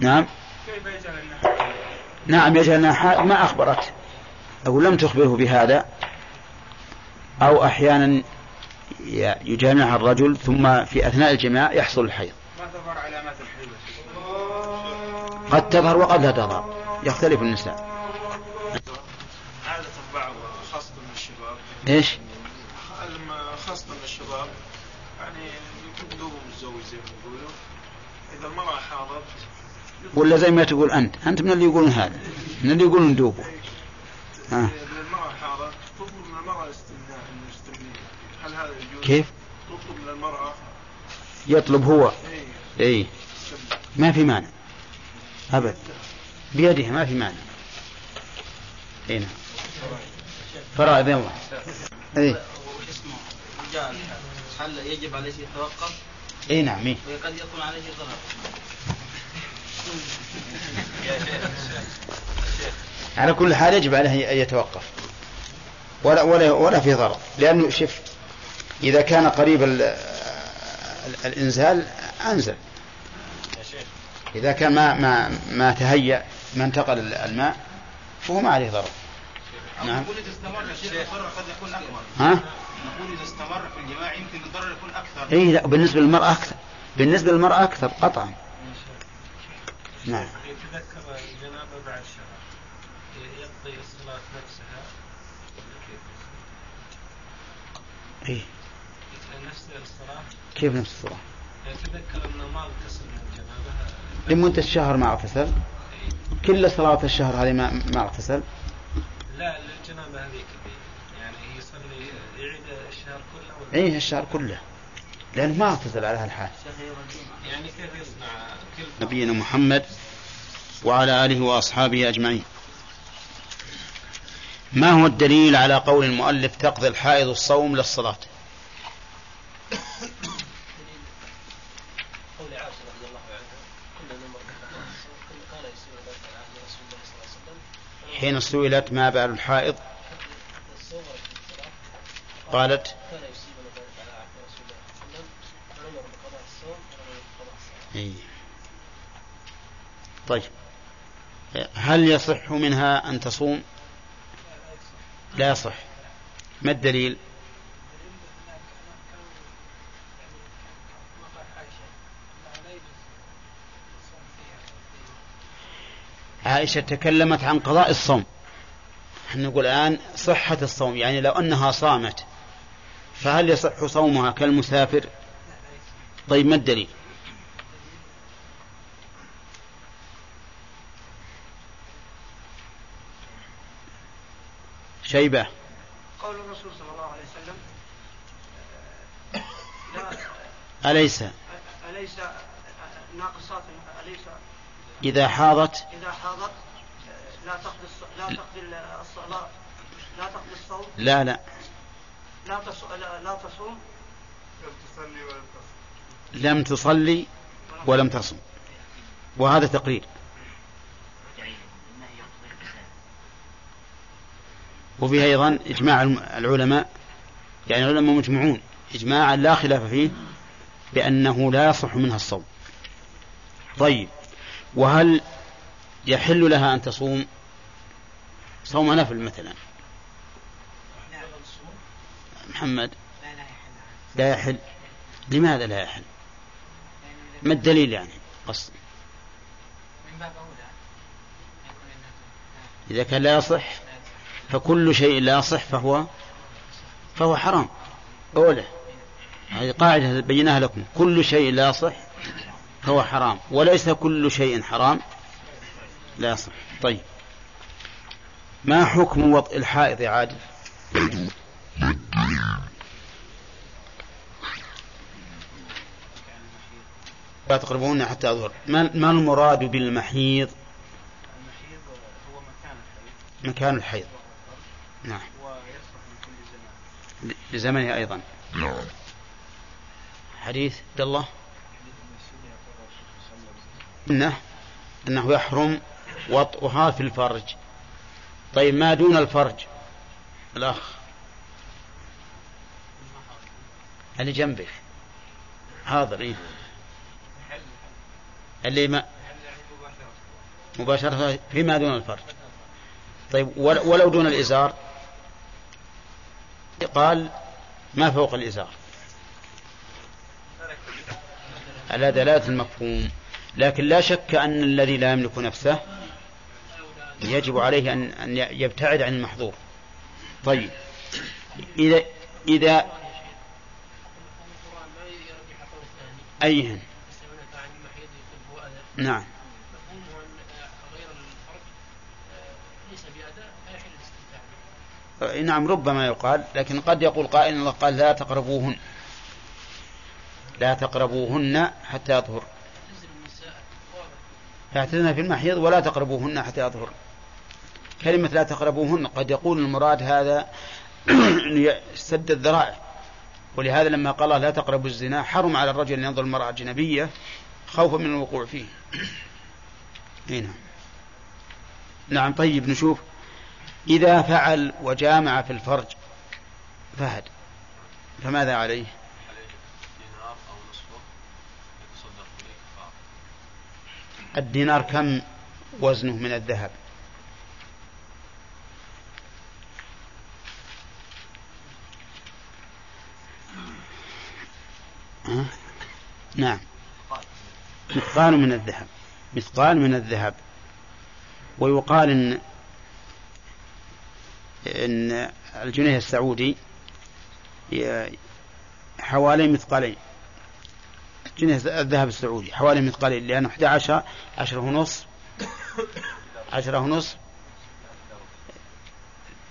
نعم نعم يجعلنا ما أخبرت أو لم تخبره بهذا، أو أحيانا يجامعها الرجل ثم في أثناء الجماع يحصل الحيض. قد تظهر وقد لا تظهر، يختلف النساء. عادة بعض خاصة الشباب إيش؟ خاصة الشباب يعني يكون دوب متزوج زي ما يقولوا، إذا المرأة حاضت ولا زي ما تقول أنت أنت من اللي يقولون هذا، من اللي يقولون دوبه. ها. المرأة حاضت تطلب من المرأة الاستمناء، هل هذا يجوز؟ كيف؟ تطلب من المرأة يطلب هو. أي. أي. ما في مانع. أبد بيدها ما في مانع. هنا. فرائض الله. أي. هل يجب عليه يتوقف؟ اي نعم. وقد يكون عليه ضرر. على كل حال يجب عليه ان يتوقف، ولا, ولا, ولا في ضرر، لأنه شف إذا كان قريب الإنزال أنزل، إذا كان ما, ما, ما تهيأ ما انتقل الماء فهو ما عليه ضرر. نعم. نقول إذا استمر الشيء الضرر قد يكون أكبر. ها؟ نقول إذا استمر في الجماع يمكن الضرر يكون أكثر. إيه لا، بالنسبة للمرأة أكثر، بالنسبة للمرأة أكثر قطعا. نعم. يتذكر الجنابة بعد شهر يقضي الصلاة نفسها. إيه. نفس الصلاة. كيف نفس الصلاة؟ يتذكر أنه ما اغتسل من الجنابة. لمدة الشهر ما اغتسل. كل صلاة الشهر هذه ما ما اغتسل. لا الجنابة هذيك يعني يصلي يعيد الشهر كله. إيه الشهر كله. لأنه ما اغتسل على هالحال. يعني كيف يصنع كل. نبينا محمد وعلى آله وأصحابه أجمعين. ما هو الدليل على قول المؤلف تقضي الحائض الصوم للصلاة؟ حين سئلت ما بال الحائض قالت أي. طيب هل يصح منها أن تصوم؟ لا يصح. ما الدليل؟ عائشة تكلمت عن قضاء الصوم، نحن نقول الآن صحة الصوم، يعني لو أنها صامت فهل يصح صومها كالمسافر؟ طيب ما الدليل؟ شيبة قول الرسول صلى الله عليه وسلم لا أليس أليس ناقصات أليس إذا حاضت إذا حاضت لا تقضي لا تقضي الصلاة لا تقضي الصوم لا لا لا لا تصوم لم تصلي ولم تصوم، وهذا تقرير. وفيه أيضا إجماع العلماء، يعني العلماء مجمعون إجماعا لا خلاف فيه بأنه لا يصح منها الصوم. طيب وهل يحل لها أن تصوم صوم نفل مثلا محمد؟ لا يحل. لماذا لا يحل؟ ما الدليل يعني قصد؟ إذا كان لا يصح فكل شيء لا يصح فهو فهو حرام. أوله هذه قاعدة بيناها لكم، كل شيء لا يصح فهو حرام، وليس كل شيء حرام لا يصح. طيب ما حكم وضع الحائض عادل؟ لا تقربون حتى أظهر. ما المراد بالمحيض؟ هو مكان الحيض. نعم. لزمنه أيضا. حديث عبد الله إنه أنه يحرم وطئها في الفرج. طيب ما دون الفرج؟ الأخ اللي جنبه حاضر. إيه اللي ما مباشرة فيما دون الفرج. طيب ولو دون الإزار؟ قال ما فوق الإزار على دلالة المفهوم، لكن لا شك أن الذي لا يملك نفسه يجب عليه أن يبتعد عن المحظور. طيب إذا إذا أيهن؟ نعم نعم ربما يقال، لكن قد يقول قائل الله قال لا تقربوهن لا تقربوهن حتى يطهر، فاعتذنا في المحيض ولا تقربوهن حتى يطهر. كلمة لا تقربوهن قد يقول المراد هذا سد الذرائع، ولهذا لما قال لا تقربوا الزنا حرم على الرجل أن ينظر المرأة الأجنبية خوفا من الوقوع فيه. هنا نعم. طيب نشوف إذا فعل وجامع في الفرج فهد فماذا عليه؟ الدينار كم وزنه من الذهب؟ أه؟ نعم مثقال من الذهب مثقال من الذهب ويقال إن, إن الجنيه السعودي حوالي مثقالين جنيه الذهب السعودي حوالي مثقالين لأنه أحد عشر عشرة ونصف عشرة ونصف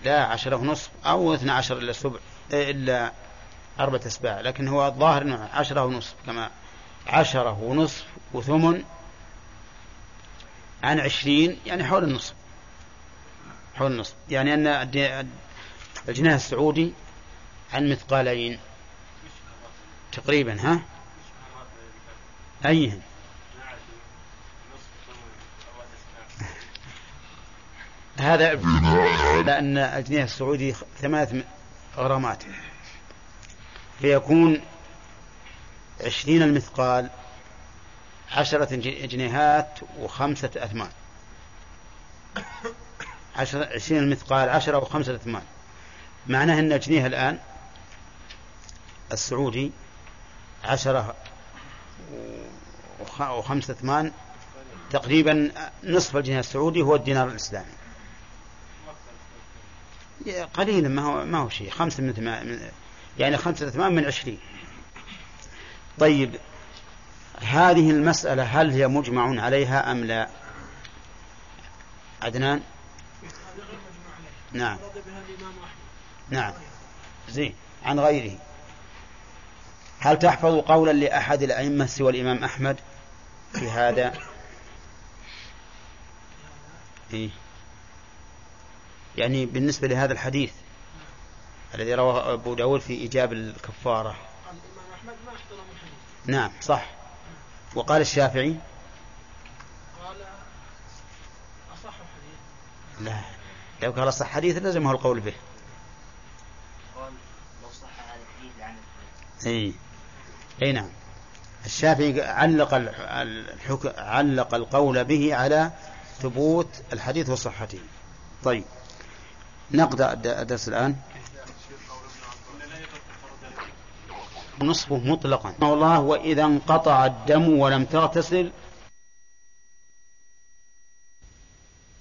لا عشرة ونصف أو اثنى عشر إلا سبع إلا أربعة أسباع لكن هو الظاهر أنه عشرة ونصف كما عشرة ونصف وثمن عن عشرين يعني حول النصف حول النصف يعني أن الجنيه السعودي عن مثقالين تقريبا ها أيهن هذا لأن الجنيه السعودي ثمانية غرامات فيكون عشرين المثقال عشرة جنيهات وخمسة أثمان عشر عشرين المثقال عشرة وخمسة أثمان معناه أن جنيه الآن السعودي عشرة وخمسة أثمان تقريبا نصف الجنيه السعودي هو الدينار الإسلامي قليلا ما هو ما هو شيء خمسة من ثمان يعني خمسة أثمان من عشرين. طيب هذه المسألة هل هي مجمع عليها أم لا؟ عدنان نعم نعم زين عن غيره. هل تحفظ قولا لأحد الأئمة سوى الإمام أحمد في هذا؟ إيه؟ يعني بالنسبة لهذا الحديث الذي رواه أبو داود في إيجاب الكفارة الإمام أحمد ما احترم الحديث نعم صح. وقال الشافعي قال أصح الحديث لا لو قال أصح حديث لازمه القول به قال لو صح هذا الحديث عن الحديث أي نعم الشافعي علق, الحك... علق القول به على ثبوت الحديث وصحته. طيب نقضى الدرس الآن نصفه مطلقا والله. وإذا انقطع الدم ولم تغتسل